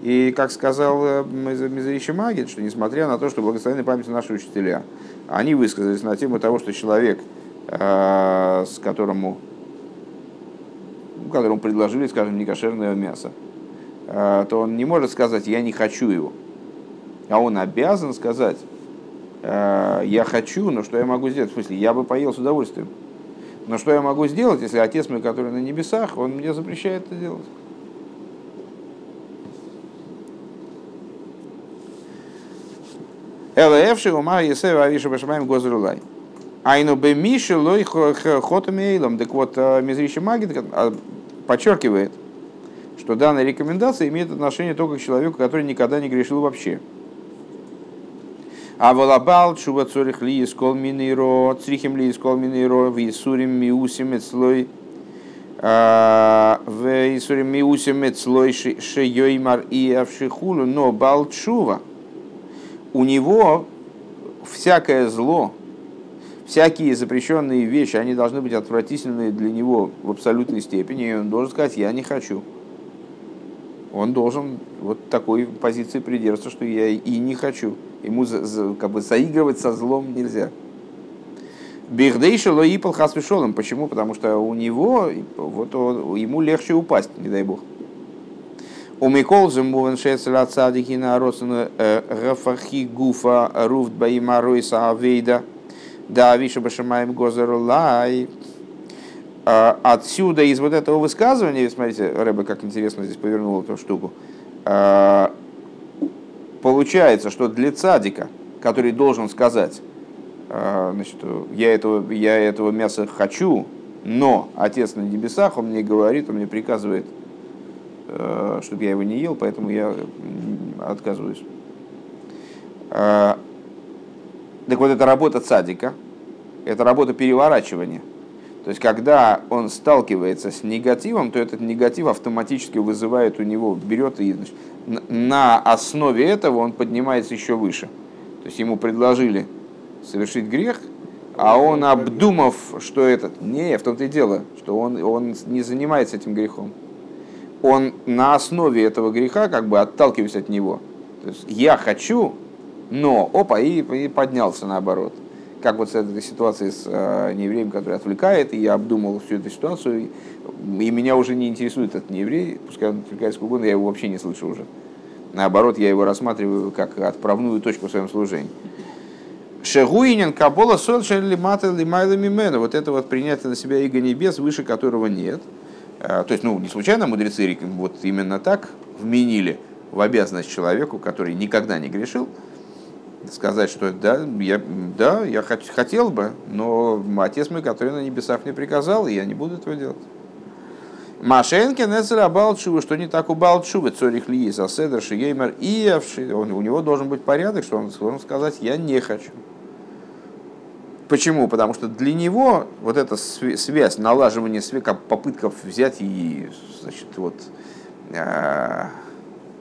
И как сказал Мизеричи Магид, что несмотря на то, что благословенная память наши учителя, они высказались на тему того, что человек, которому предложили, скажем, некошерное мясо, то он не может сказать «я не хочу его», а он обязан сказать «я хочу, но что я могу сделать?» В смысле, я бы поел с удовольствием. Но что я могу сделать, если Отец мой, который на небесах, он мне запрещает это делать? Так вот, Мизеричи Магид подчеркивает, что данная рекомендация имеет отношение только к человеку, который никогда не грешил вообще. А волабал чува цорих ли искол минейро, црихим ли искол минейро, в Иисурим миусим эцлой, шейоймар и авшихулю, но бал чува. У него всякое зло, всякие запрещенные вещи, они должны быть отвратительны для него в абсолютной степени, и он должен сказать «я не хочу». Он должен вот такой позиции придерживаться, что я и не хочу. Ему как бы заигрывать со злом нельзя. Бихдейши лоипал хасвишолом. Почему? Потому что у него, вот он, ему легче упасть, не дай бог. Умиколзем бувеншецла цадихина росана гафахи гуфа руфт баймаройса авейда да вишебашамаем гозерулай. Отсюда, из вот этого высказывания, смотрите, Рэбе как интересно здесь повернул эту штуку, получается, что для цадика, который должен сказать, значит, я этого мяса хочу, но Отец на небесах, он мне говорит, он мне приказывает, чтобы я его не ел, поэтому я отказываюсь. Так вот, это работа цадика, это работа переворачивания. То есть, когда он сталкивается с негативом, то этот негатив автоматически вызывает у него, берет и значит, на основе этого он поднимается еще выше. То есть, ему предложили совершить грех, а он, обдумав, что этот... Не, в том-то и дело, что он не занимается этим грехом. Он на основе этого греха, как бы отталкиваясь от него. То есть, я хочу, но, опа, и поднялся наоборот. Как вот с этой ситуацией с неевреем, который отвлекает, и я обдумал всю эту ситуацию, и меня уже не интересует этот нееврей, пускай он отвлекается сколько угодно, я его вообще не слышу уже. Наоборот, я его рассматриваю как отправную точку в своем служении. Шегуинен кабола сольшер лимата лимайла мимена. Вот это вот принятие на себя иго небес, выше которого нет. То есть, ну, не случайно мудрецы вот именно так вменили в обязанность человеку, который никогда не грешил, сказать, что да, я хотел бы, но Отец мой, который на небесах, мне приказал, и я не буду этого делать. Машенки нецеля балчува, что не так у балчува, цорих ли из аседр, шигеймер, и у него должен быть порядок, что он должен сказать, я не хочу. Почему? Потому что для него вот эта связь, налаживание связи, попытка взять и, значит, вот...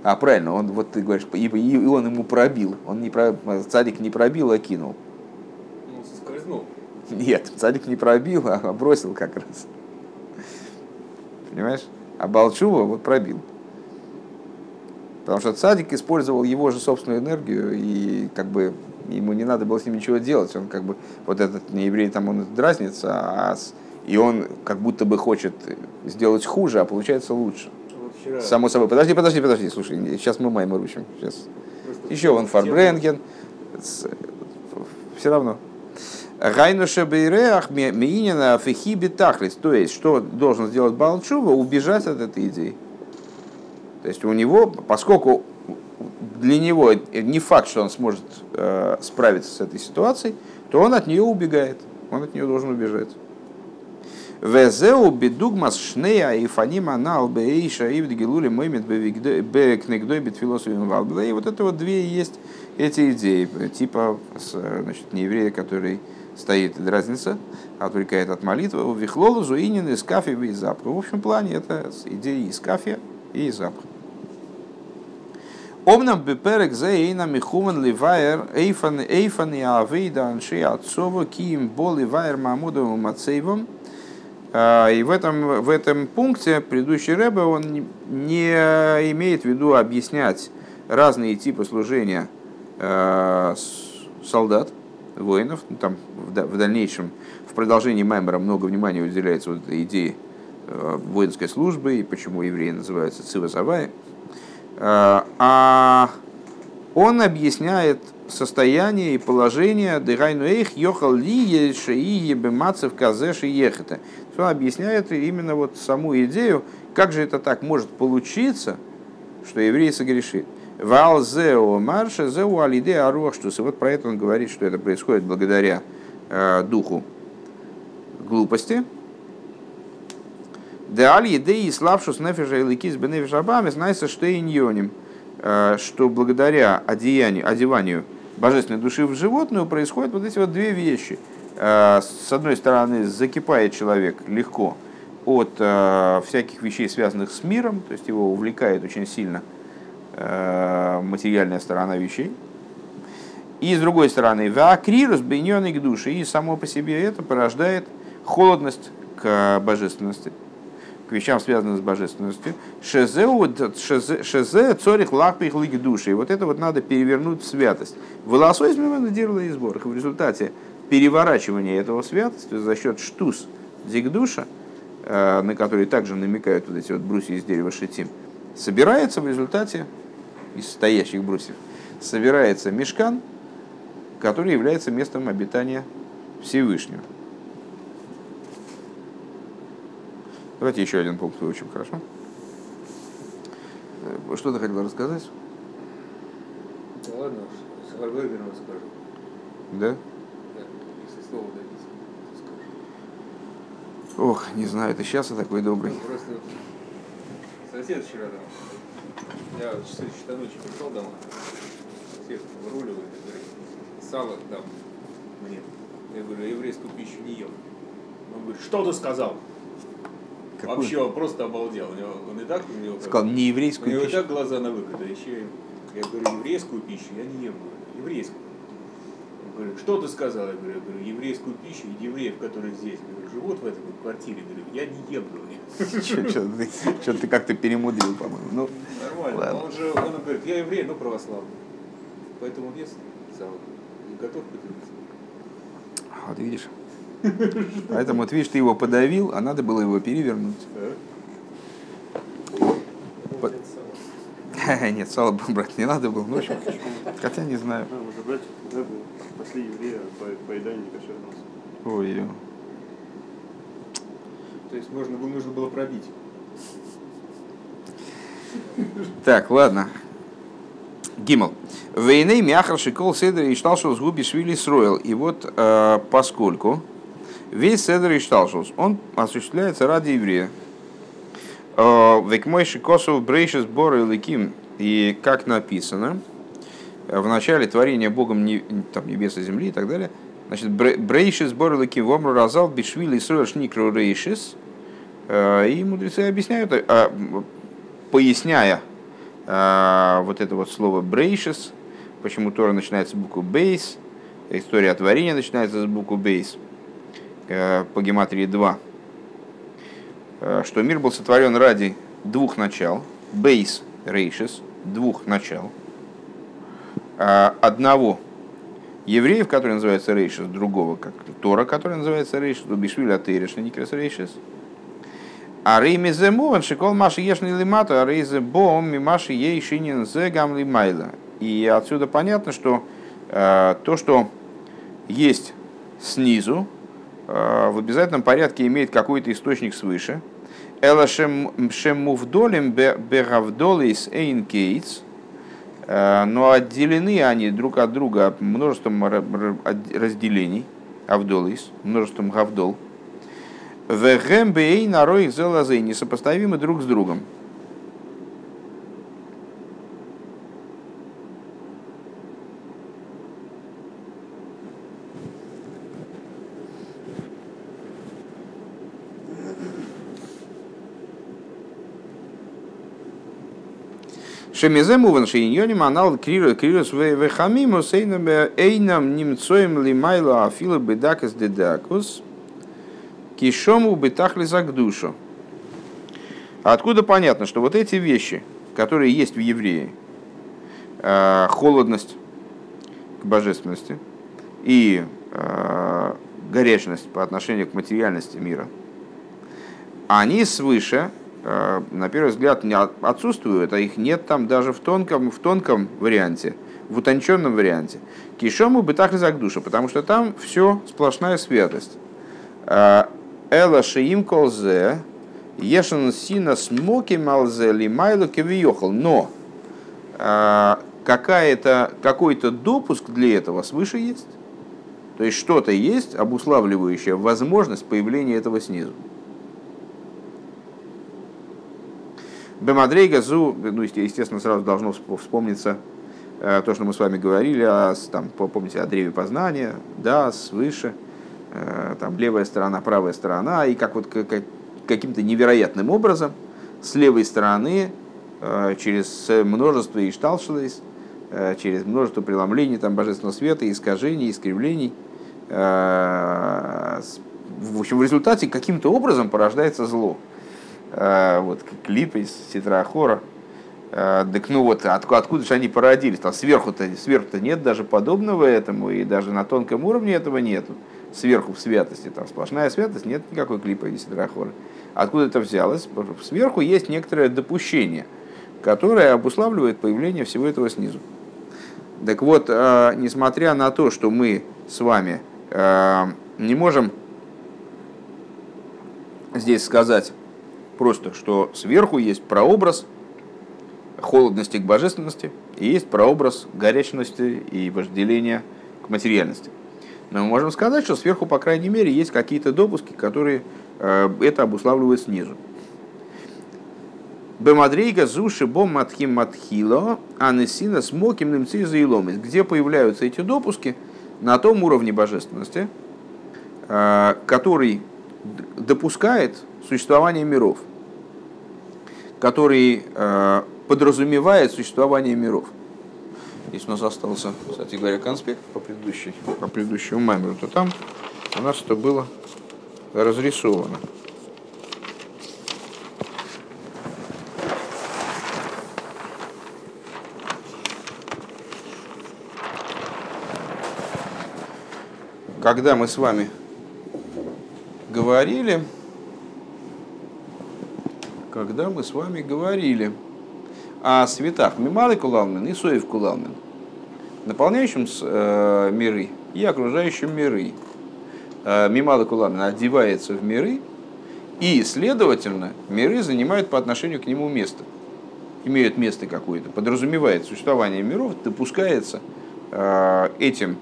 А, правильно, он, вот ты говоришь, и он ему пробил. Он не пробил, цадик не пробил, а кинул. Он соскользнул. Нет, цадик не пробил, а бросил как раз. Понимаешь? А Балчува вот пробил. Потому что цадик использовал его же собственную энергию, и как бы ему не надо было с ним ничего делать. Он как бы, вот этот нееврей там, он дразнится, и он как будто бы хочет сделать хуже, а получается лучше. Само собой. Подожди. Слушай, сейчас мы маймы ручим. Сейчас. Еще вон Фарбренген. Все равно. Гайнуша бейреах миинина фехиби тахлис. То есть, что должен сделать Балчува? Убежать от этой идеи. То есть, у него, поскольку для него не факт, что он сможет справиться с этой ситуацией, то он от нее убегает. Он от нее должен убежать. Везеу бедугмас шнея и фанима налбеиша и вдгилули моймет бекнегдой бедфилософин валбла. И вот это вот две есть эти идеи. Типа, значит, нееврея, который стоит и дразнится, отвлекает от молитвы. У вихлолу зуинин из кафе и запах. В общем плане это идеи из кафе и из запаха. Омнам беперек зеина михуман ливайер эйфан и авейда анши отцова киим бол ливайер мамудовым мацейвом. И в этом пункте предыдущий Рэбе, он не имеет в виду объяснять разные типы служения солдат, воинов. Там в дальнейшем, в продолжении Маймера много внимания уделяется вот этой идее воинской службы и почему евреи называются цивозаваи. А он объясняет состояние и положение дыхайну эйх йохал ли шеи бемацев казеши ехета. Он объясняет именно вот саму идею, как же это так может получиться, что еврей согрешит. Валзео марше зеу алиде аруахштус. И вот про это он говорит, что это происходит благодаря духу глупости. что благодаря одеванию божественной души в животную происходят вот эти вот две вещи. С одной стороны, закипает человек легко от всяких вещей, связанных с миром, то есть его увлекает очень сильно материальная сторона вещей. И с другой стороны, вакрирус бейнёный к душе, и само по себе это порождает холодность к божественности, к вещам, связанным с божественностью. Шезе цорих лахпих лыги души. И вот это вот надо перевернуть в святость. Волосой изменено дерло и сборка. В результате переворачивания этого святости за счет штус дикдуша, на который также намекают вот эти вот брусья из дерева шитим, собирается в результате из стоящих брусьев, собирается мишкан, который является местом обитания Всевышнего. Давайте еще один пункт выучим, хорошо? Что ты хотел рассказать? Ну ладно, с Вольгойбером расскажу. Да? Да, если слово дадите, то скажу. Ох, не знаю, ты сейчас я такой добрый. Ну, просто сосед вчера там, я часа ночи пришел дома, сосед выруливает, говорит, сало там мне. Я говорю, еврейскую пищу не ел. Он говорит, что ты сказал? Какую? Вообще он просто обалдел. Он и так у него сказал, не еврейскую пищу. У него и так глаза на выход. А еще я говорю, еврейскую пищу я не ем. Еврейскую. Он говорит, что ты сказал? Я говорю, еврейскую пищу и евреев, которые здесь живут в этой квартире, я не ем. Что ты как-то перемудрил, по-моему. Нормально. Он же говорит, я еврей, но православный. Поэтому вес готов поделиться. Вот видишь. Поэтому, вот видишь, ты его подавил, а надо было его перевернуть. Нет, сало брать не надо было. Хотя не знаю. Уже брать надо было. Спасли еврея поедание кошерного мяса. Ой. То есть нужно было пробить. Так, ладно. Гимл. Вейней мяхар шикол седер и шталшус губи швили сроил. И вот поскольку... Весь седер ишталшус, он осуществляется ради еврея. Векмой шикосов брейшес бор и ликим. И как написано, в начале творения Богом там, небес и земли и так далее, значит, брейшес бор и ликим вомру разал бишвили сроил шникру рейшес. И мудрецы объясняют, поясняя вот это вот слово брейшес, почему Тора начинается с буквы бейс, история творения начинается с буквы бейс. По гематрии 2, что мир был сотворен ради двух начал, бейс, рейшес, двух начал, одного евреев, который называется рейшес, другого, как Тора, который называется рейшес, убишвили от Ирешни, Никрес рейшес, а реймезе муван шикол маши ешни лимата, а рейзе боом и маши ейшинин зе гам лимайла. И отсюда понятно, что то, что есть снизу, в обязательном порядке имеет какой-то источник свыше. Но отделены они друг от друга множеством разделений, авдолис, множеством гавдол. Несопоставимы друг с другом. Шемиземуван шейньоним анал крирус вехамимус эйнам немцоем лимайло афила бедакас дедакус кишому бетахлиза к душу. Откуда понятно, что вот эти вещи, которые есть в евреи, холодность к божественности и горячность по отношению к материальности мира, они свыше, на первый взгляд, отсутствуют, а их нет там даже в тонком варианте, в утонченном варианте. Кишому бытах лизак душа, потому что там все сплошная святость. Эла шиим колзе, ешен сина смоки малзе лимайло кевиехал. Но какой-то допуск для этого свыше есть. То есть что-то есть, обуславливающее возможность появления этого снизу. Бемадрейга зу, ну, естественно, сразу должно вспомниться то, что мы с вами говорили, помните, о древе познания, да, свыше, там левая сторона, правая сторона, и как вот каким-то невероятным образом с левой стороны через множество ишталшелейс, через множество преломлений там, божественного света, искажений, искривлений, в общем, в результате каким-то образом порождается зло. Вот клипы из Ситра Ахора. Так ну вот, откуда же они породились? Там сверху-то нет даже подобного этому, и даже на тонком уровне этого нету. Сверху в святости, там сплошная святость, нет никакой клипа из Ситра Ахора. Откуда это взялось? Сверху есть некоторое допущение, которое обуславливает появление всего этого снизу. Так вот, несмотря на то, что мы с вами не можем здесь сказать просто, что сверху есть прообраз холодности к божественности и есть прообраз горячности и вожделения к материальности. Но мы можем сказать, что сверху, по крайней мере, есть какие-то допуски, которые это обуславливают снизу. Бемадрейга зуши бом матхим матхило анесина смоким немцы заиломис. Где появляются эти допуски? На том уровне божественности, который допускает существование миров, который подразумевает существование миров. Здесь у нас остался, кстати говоря, конспект по предыдущему маймеру, то там у нас это было разрисовано. Когда мы с вами говорили, о светах Мимары Кулалмин и Соев Кулалмин, наполняющим миры и окружающим миры, Мимары Кулалмин одевается в миры, и, следовательно, миры занимают по отношению к нему место, имеют место какое-то, подразумевает существование миров, допускается этим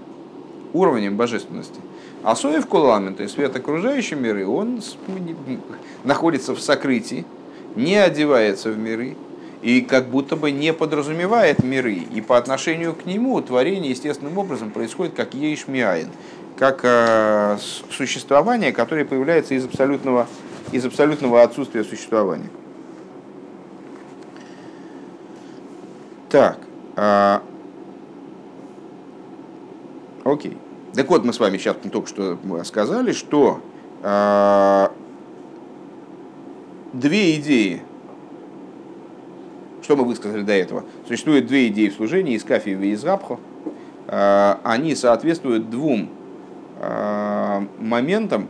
уровнем божественности. А Соев Кулалмин, то есть свет окружающей миры, он находится в сокрытии, не одевается в миры и как будто бы не подразумевает миры. И по отношению к нему творение естественным образом происходит как ейшмиаин, как существование, которое появляется из абсолютного отсутствия существования. Так. Окей. Так вот, мы с вами сейчас только что сказали, что две идеи, что мы высказали до этого, существуют две идеи в служении, из Кафиева и из Рабхо, они соответствуют двум моментам,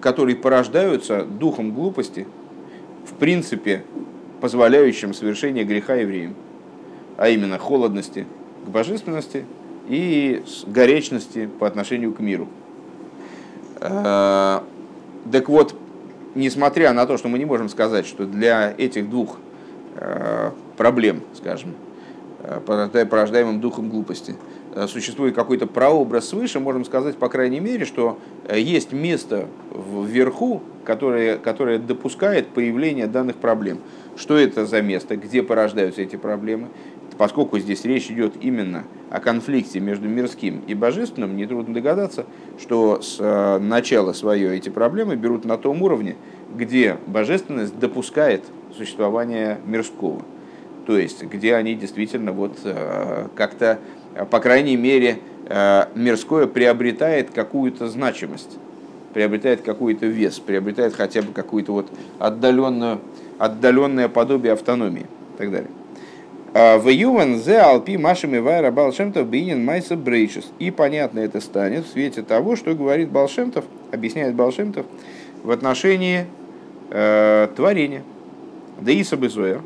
которые порождаются духом глупости, в принципе, позволяющим совершение греха евреям, а именно холодности к божественности и горечности по отношению к миру. Так вот, несмотря на то, что мы не можем сказать, что для этих двух проблем, скажем, порождаемым духом глупости, существует какой-то прообраз свыше, можем сказать, по крайней мере, что есть место вверху, которое допускает появление данных проблем. Что это за место, где порождаются эти проблемы? Поскольку здесь речь идет именно о конфликте между мирским и божественным, нетрудно догадаться, что с начала свое эти проблемы берут на том уровне, где божественность допускает существование мирского. То есть, где они действительно вот как-то, по крайней мере, мирское приобретает какую-то значимость, приобретает какой-то вес, приобретает хотя бы какое-то вот отдаленное подобие автономии и так далее. И понятно это станет в свете того, что говорит Баал Шем Тов, объясняет Баал Шем Тов в отношении творения. Да и собезоя,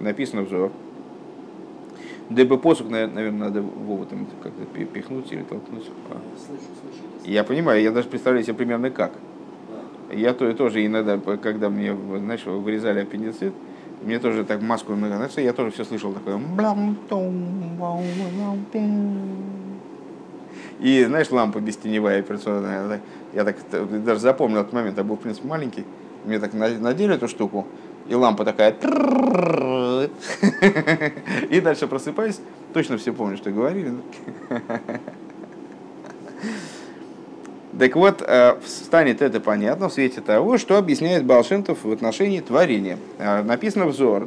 написано в Зоар. Дебе посук, наверное, надо Вову там как-то пихнуть или толкнуть. Я понимаю, я даже представляю себе примерно как. Я тоже иногда, когда мне, знаешь, вырезали аппендицит, мне тоже так маску, я тоже все слышал такое. И, знаешь, лампа бестеневая операционная. Я так даже запомнил этот момент, я был, в принципе, маленький. мне так надели эту штуку, и лампа такая... И дальше просыпаюсь, точно все помню, что говорили. Так вот, станет это понятно в свете того, что объясняет Баал Шем Тов в отношении творения. Написано в Зоар.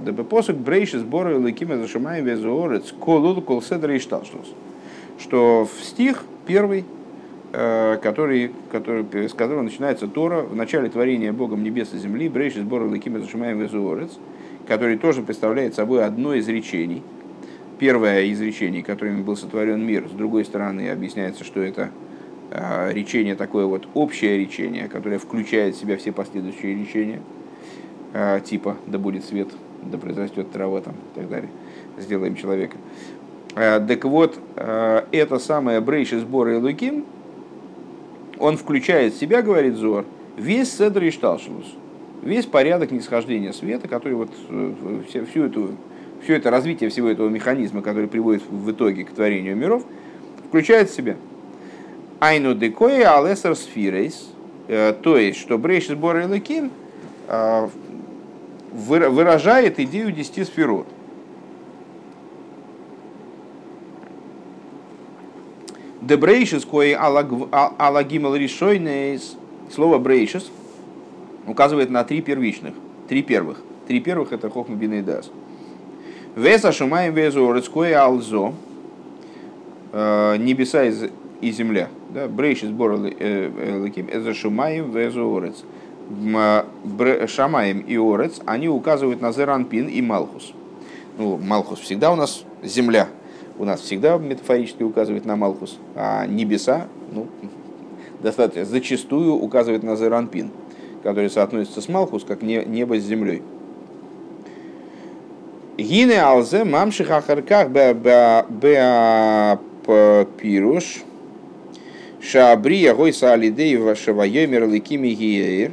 Что в стих первый, с которого начинается Тора, в начале творения Богом небес и земли, брейшис бора лыкима зашимаем везуорец, который тоже представляет собой одно из речений. Первое из речений, которым был сотворен мир, с другой стороны, объясняется, что это речение такое вот общее речение, которое включает в себя все последующие речения, типа «да будет свет», «да произрастет трава» там, и так далее, «сделаем человека». Так вот, это самое брейши сбора Элоким, он включает в себя, говорит Зоар, весь седр ишталшелус, весь порядок нисхождения света, который вот все это развитие всего этого механизма, который приводит в итоге к творению миров, включает в себя. Айну декое алесар сфирейс, то есть, что брейши сбора Элоким выражает идею 10 сферот. Дебрейшис, кое алагимал решойнейс. Слово брейшис указывает на три первых это хохма бина и дас. Веса шумаем везуорец, кое алзо. Небеса и земля. Брейшис бора лаким, это шумаем везуорец. Шамаем и орец, они указывают на зеранпин и малхус. Ну, малхус всегда у нас земля. У нас всегда метафорически указывает на Малхус, а небеса, ну, достаточно, зачастую указывает на Зеранпин, который соотносится с Малхус, как небо с землей. Гине алзе мамших ахарках беапируш шаабрия гойса алидей вашавайомер ликими гиеир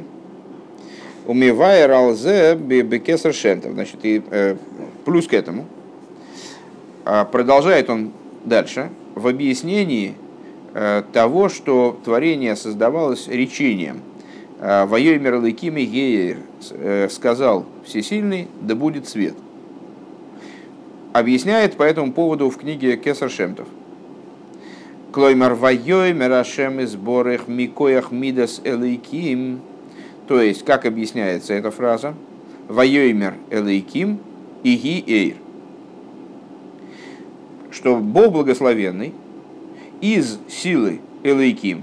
умивайер алзе бекесар шентов. Значит, и плюс к этому. Продолжает он дальше в объяснении того, что творение создавалось речением. «Вайомер элоким геир», сказал Всесильный, да будет свет. Объясняет по этому поводу в книге Кесар Шем Тов. «Клоймар вайомер ашем изборых микоях мидас элоким». То есть, как объясняется эта фраза? «Вайомер элоким и геир». Что Бог благословенный из силы Элоким,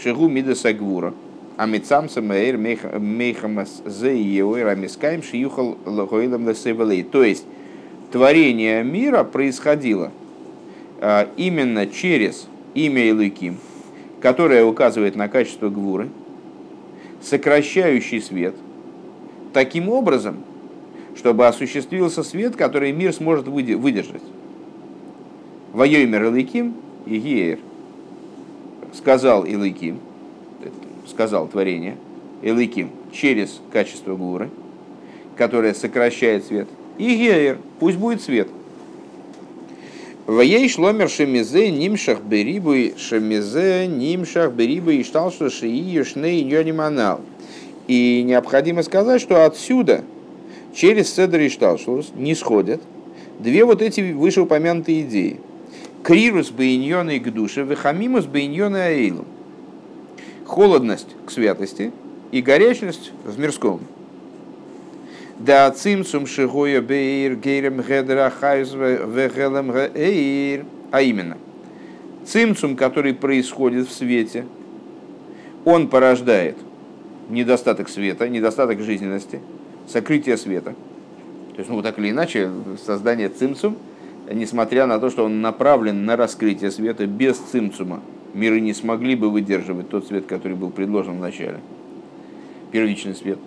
Шигу Мидаса Гвура, Амитсам Самаэр Мейхамас Зеиоэр Амискаем Шиюхал Лохоилам Лесевелей. То есть творение мира происходило именно через имя Элоким, которое указывает на качество Гвуры, сокращающий свет, таким образом, чтобы осуществился свет, который мир сможет выдержать. Вайомер Элоким и Геир, сказал Элоким, сказал творение Элоким через качество Гуры, которое сокращает свет, и Геир, пусть будет свет. Ваей шломер шемизе нимшах берибы шемизе нимшах берибы и штал что шиишней йониманал. И необходимо сказать, что отсюда через седр и шталшлус нисходят две вот эти вышеупомянутые идеи. Крирус бейньона и к душе, вехамимус бейньона и аэйлу. Холодность к святости и горячность в мирском. Да цимцум шигоя бейр гейрем гедра хайз вегелем гейр. А именно, цимцум, который происходит в свете, он порождает недостаток света, недостаток жизненности, сокрытие света. То есть, ну, так или иначе, создание цимцум, несмотря на то, что он направлен на раскрытие света, без цимцума миры не смогли бы выдерживать тот свет, который был предложен в начале. Первичный свет.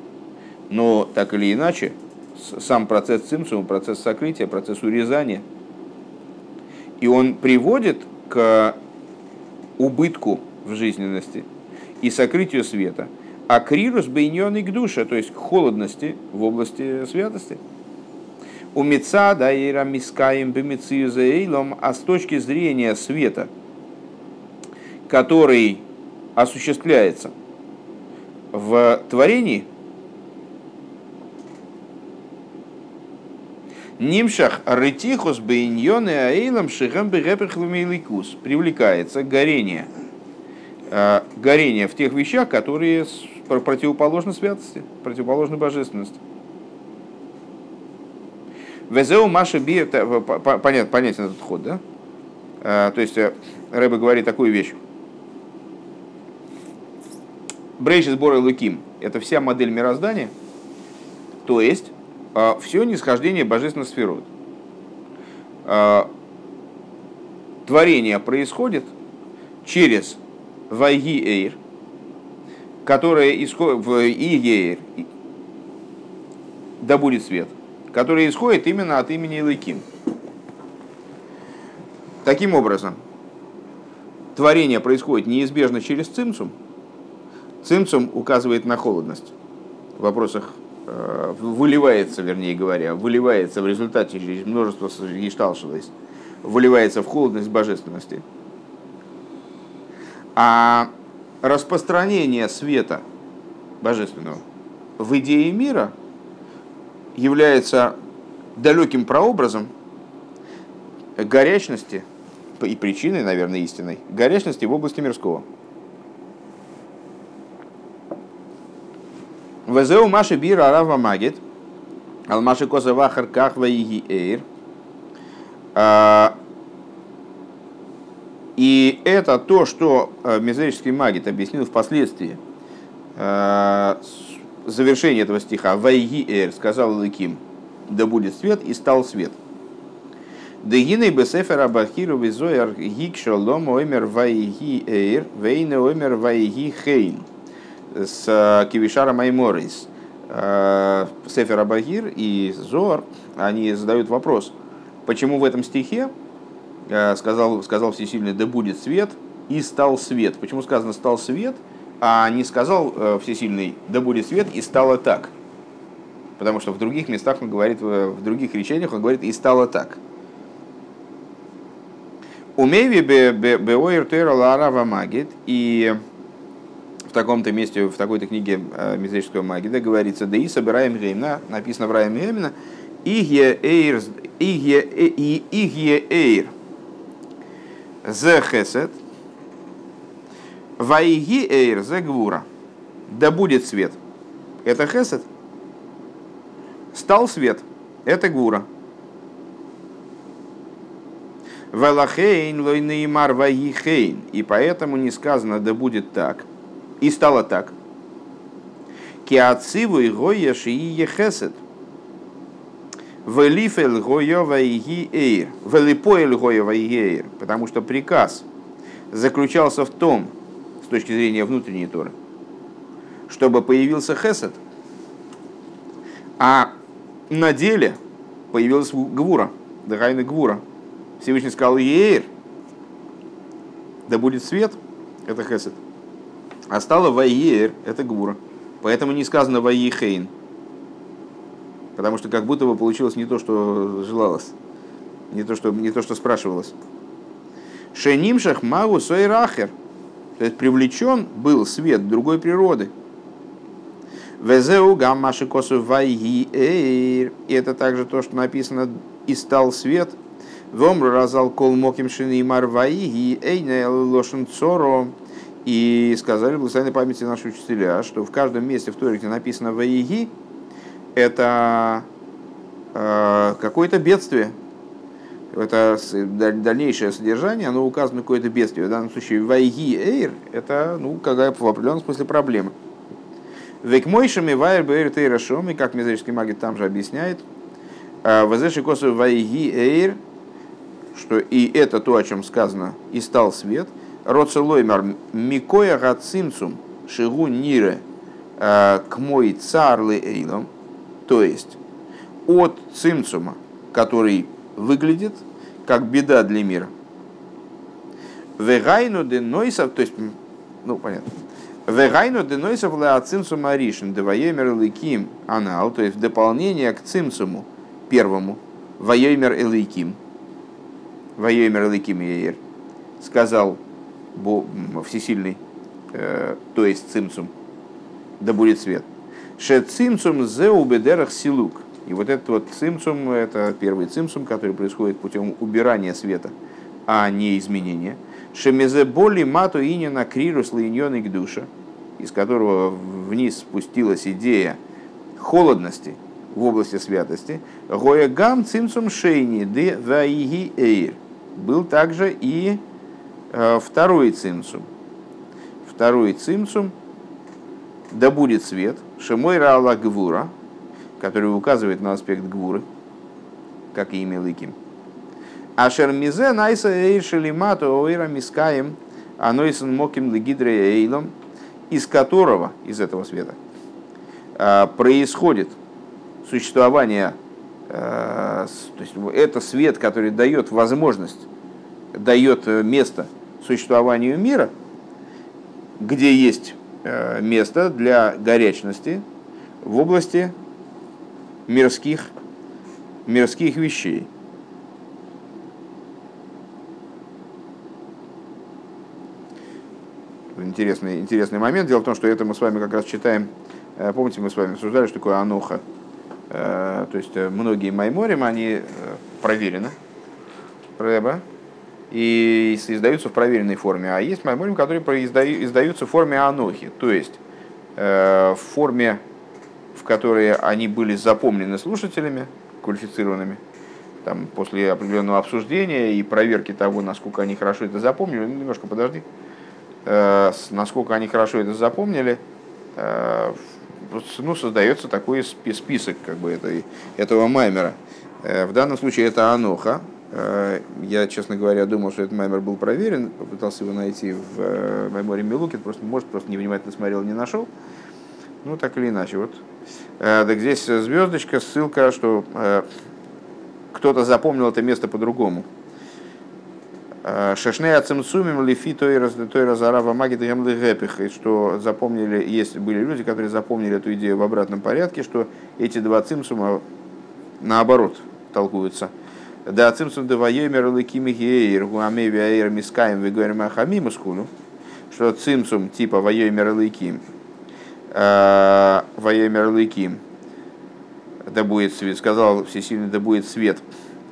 Но так или иначе, сам процесс цимцума, процесс сокрытия, процесс урезания, и он приводит к убытку в жизненности и сокрытию света. А крирус бейньон и к душе, то есть к холодности в области святости. Умица даира мискаем бемицию заэйлом, а с точки зрения света, который осуществляется в творении, Нимшах рытихус бейньоны аэйлам шихам бэгэпэхлумейликус. Привлекается горение. Горение в тех вещах, которые противоположны святости, противоположны божественности. Везеу маша би... Понятен этот ход, да? То есть Рэбе говорит такую вещь. Брейшис бор элоким – это вся модель мироздания, то есть все нисхождение божественных сферот. Творение происходит через вайги эйр, которое исходит в иеэйр, да будет свет, которое исходит именно от имени элоким. Таким образом, творение происходит неизбежно через цимцум. Цимцум указывает на холодность. В вопросах выливается, вернее говоря, выливается в результате через множество гештальшилось, выливается в холодность божественности. А распространение света божественного в идее мира является далеким прообразом горячности и причиной, наверное, истинной горячности в области мирского. Везеу маши бир арава магит, алмаши коза вахар ках ваиги эйр. И это то, что мезерический магит объяснил впоследствии. Завершение этого стиха. Ваиги эйр, сказал Элоким, да будет свет, и стал свет. Дегиней бесефер абахиру визояр гик шалом оймер ваиги эйр, вейне оймер ваиги хейн. С Кивишара Майморис, Сефер Абагир и Зоар, они задают вопрос, почему в этом стихе сказал Всесильный, да будет свет, и стал свет. Почему сказано стал свет, а не сказал Всесильный, да будет свет, и стало так. Потому что в других местах он говорит, в других речениях он говорит, и стало так. Умеви беоир тера ларава магит, и в таком-то месте, в такой-то книге мезерического магида говорится, да и собираем геймна, написано в раем геймна, игье эйр, игье эйр, зе хесет, ваиги эйр, зе гвура, да будет свет. Это хесет, стал свет, это гвура. Велахейн лойнеймар ваихейн, и поэтому не сказано, да будет так. И стало так. Киациву и гоя шии ехесет. Велифель гоева и гиэйр. Велипоэль гоева и гиэйр. Потому что приказ заключался в том, с точки зрения внутренней Торы, чтобы появился хесед, а на деле появилась гвура, дагайна гвура. Всевышний сказал гиэйр, да будет свет, это хесед. А стало вайер, это гвура. Поэтому не сказано вайехейн. Потому что как будто бы получилось не то, что желалось. Не то, что спрашивалось. Шенимшах магу сойрахер. То есть привлечен был свет другой природы. Везеу гаммаши косу вайер. И это также то, что написано «И стал свет». Вомру разал кол моким шинимар вайги эйне лошен цоро. И сказали в благословенной памяти наши учителя, что в каждом месте в Торе, где написано «Ваиги», это какое-то бедствие. Это дальнейшее содержание, оно указано на какое-то бедствие. В данном случае «Ваиги эйр» – это, какая-то в определенном смысле проблема. «Векмойшами ваэр бэйр тейрашом», и как мезерический магит там же объясняет, «Вазэши косу ваиги эйр», что и это то, о чем сказано «И стал свет». Роцелоймар микоя гацимцум шигу нире к мой царлы эйлом, то есть от цимцума, который выглядит как беда для мира. Вегайну де нойсов, то есть, понятно. Вегайну де нойсов ла цимцума ришен, девоемер эликим анал, то есть в дополнение к цимцуму первому, воемер эликим еер, сказал Всесильный, то есть цимцум, да будет свет. Ше цимцум зеу бедерах силук, И вот этот вот цимцум, это первый цимцум, который происходит путем убирания света, а не изменения. Шемезе боли мату инина крирус лейньоны к душе, из которого вниз спустилась идея холодности в области святости. Гоягам цимцум шейни де ваиги эйр. Был также и второй цимцум. Второй цимцум, да будет свет, шемойра ала гвура, который указывает на аспект гвуры, как и имя Лыким. Ашер мизе найса эйр шелимато ойра мискаем анойсан моким легидре эйлом, из которого, из этого света, происходит существование, то есть это свет, который дает возможность, дает место существованию мира, где есть место для горячности в области мирских вещей. Интересный момент. Дело в том, что это мы с вами как раз читаем. Помните, мы с вами обсуждали, что такое аноха. То есть многие майморим, они проверены. И издаются в проверенной форме. А есть майморим, которые издаются в форме анохи. То есть в форме, в которой они были запомнены слушателями, квалифицированными, там, после определенного обсуждения и проверки того, насколько они хорошо это запомнили. Немножко подожди. Насколько они хорошо это запомнили, ну, создается такой список как бы, этого маймера. В данном случае это аноха. Я, честно говоря, думал, что этот маймер был проверен. Попытался его найти в майморе Милукин. Просто невнимательно смотрел, не нашел. Ну, так или иначе. Вот. Так здесь звездочка, ссылка, что кто-то запомнил это место по-другому. Шешнея цимцумим лифи тойра зарава магит гемли гэпих. И что запомнили, есть были люди, которые запомнили эту идею в обратном порядке, что эти два цимцума наоборот толкуются. Да цимцум девайомер лыкими геир гуамей виаир мискаем вигуэрм ахамим искуну. Что цимцум типа вайомер лыким. Вайомер лыким. Да будет свет. Сказал всесильный, да будет свет.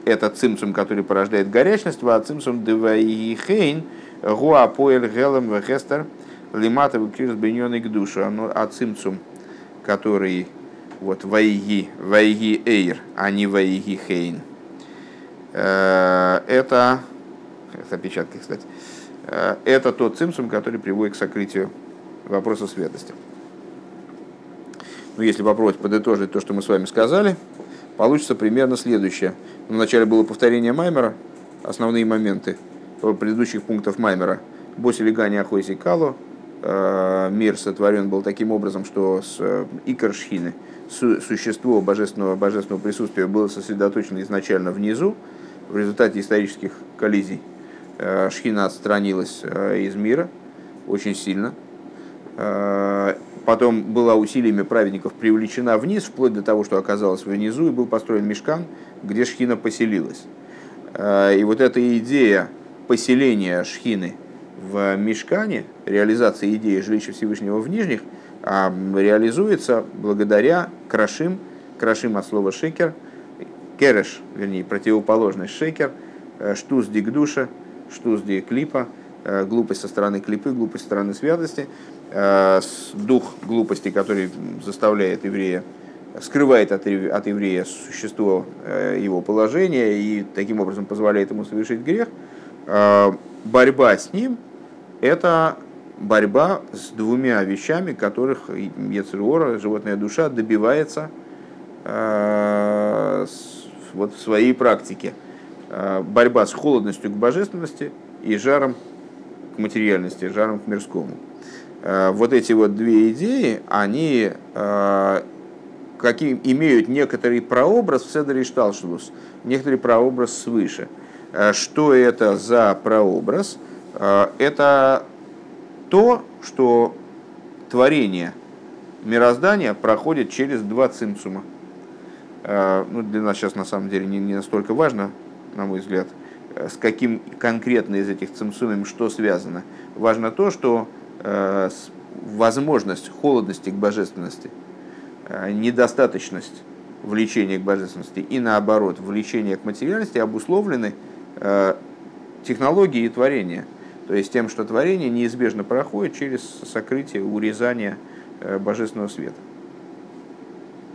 Это цимцум, который порождает горячность, а цимцум девайихейн гуа поэль гелем вехестер лиматовый крирс беньоны к душе. А цимцум, который вот вайги эйр, а не вайихейн. Это опечатки, кстати. Это тот цимцум, который приводит к сокрытию вопроса святости. Ну, если попробовать подытожить то, что мы с вами сказали, получится примерно следующее. Вначале было повторение маймера, основные моменты предыдущих пунктов маймера. Босилигани ахойси кало. Мир сотворен был таким образом, что с икаршхины, существо божественного присутствия, было сосредоточено изначально внизу. В результате исторических коллизий шхина отстранилась из мира очень сильно. Потом была усилиями праведников привлечена вниз, вплоть до того, что оказалась внизу, и был построен мишкан, где шхина поселилась. И вот эта идея поселения шхины в мишкане, реализации идеи жилища Всевышнего в нижних, реализуется благодаря крашим, крашим от слова шекер, кереш, вернее, противоположность шекер, штузди к душе, штузди клипа, глупость со стороны клипы, глупость со стороны святости, дух глупости, который заставляет еврея, скрывает от еврея существо его положения и таким образом позволяет ему совершить грех. Борьба с ним – это борьба с двумя вещами, которых йецер ора, животная душа, добивается вот в своей практике. Борьба с холодностью к божественности и жаром к материальности, жаром к мирскому. Вот эти вот две идеи, они имеют некоторый прообраз в Седер Ишталшелус, некоторый прообраз свыше. Что это за прообраз? Это то, что творение мироздания проходит через два цимцума. Ну, для нас сейчас на самом деле не настолько важно, на мой взгляд, с каким конкретно из этих цимцумов что связано. Важно то, что возможность холодности к божественности, недостаточность влечение к божественности и наоборот, влечение к материальности обусловлены технологией творения. То есть тем, что творение неизбежно проходит через сокрытие, урезание божественного света.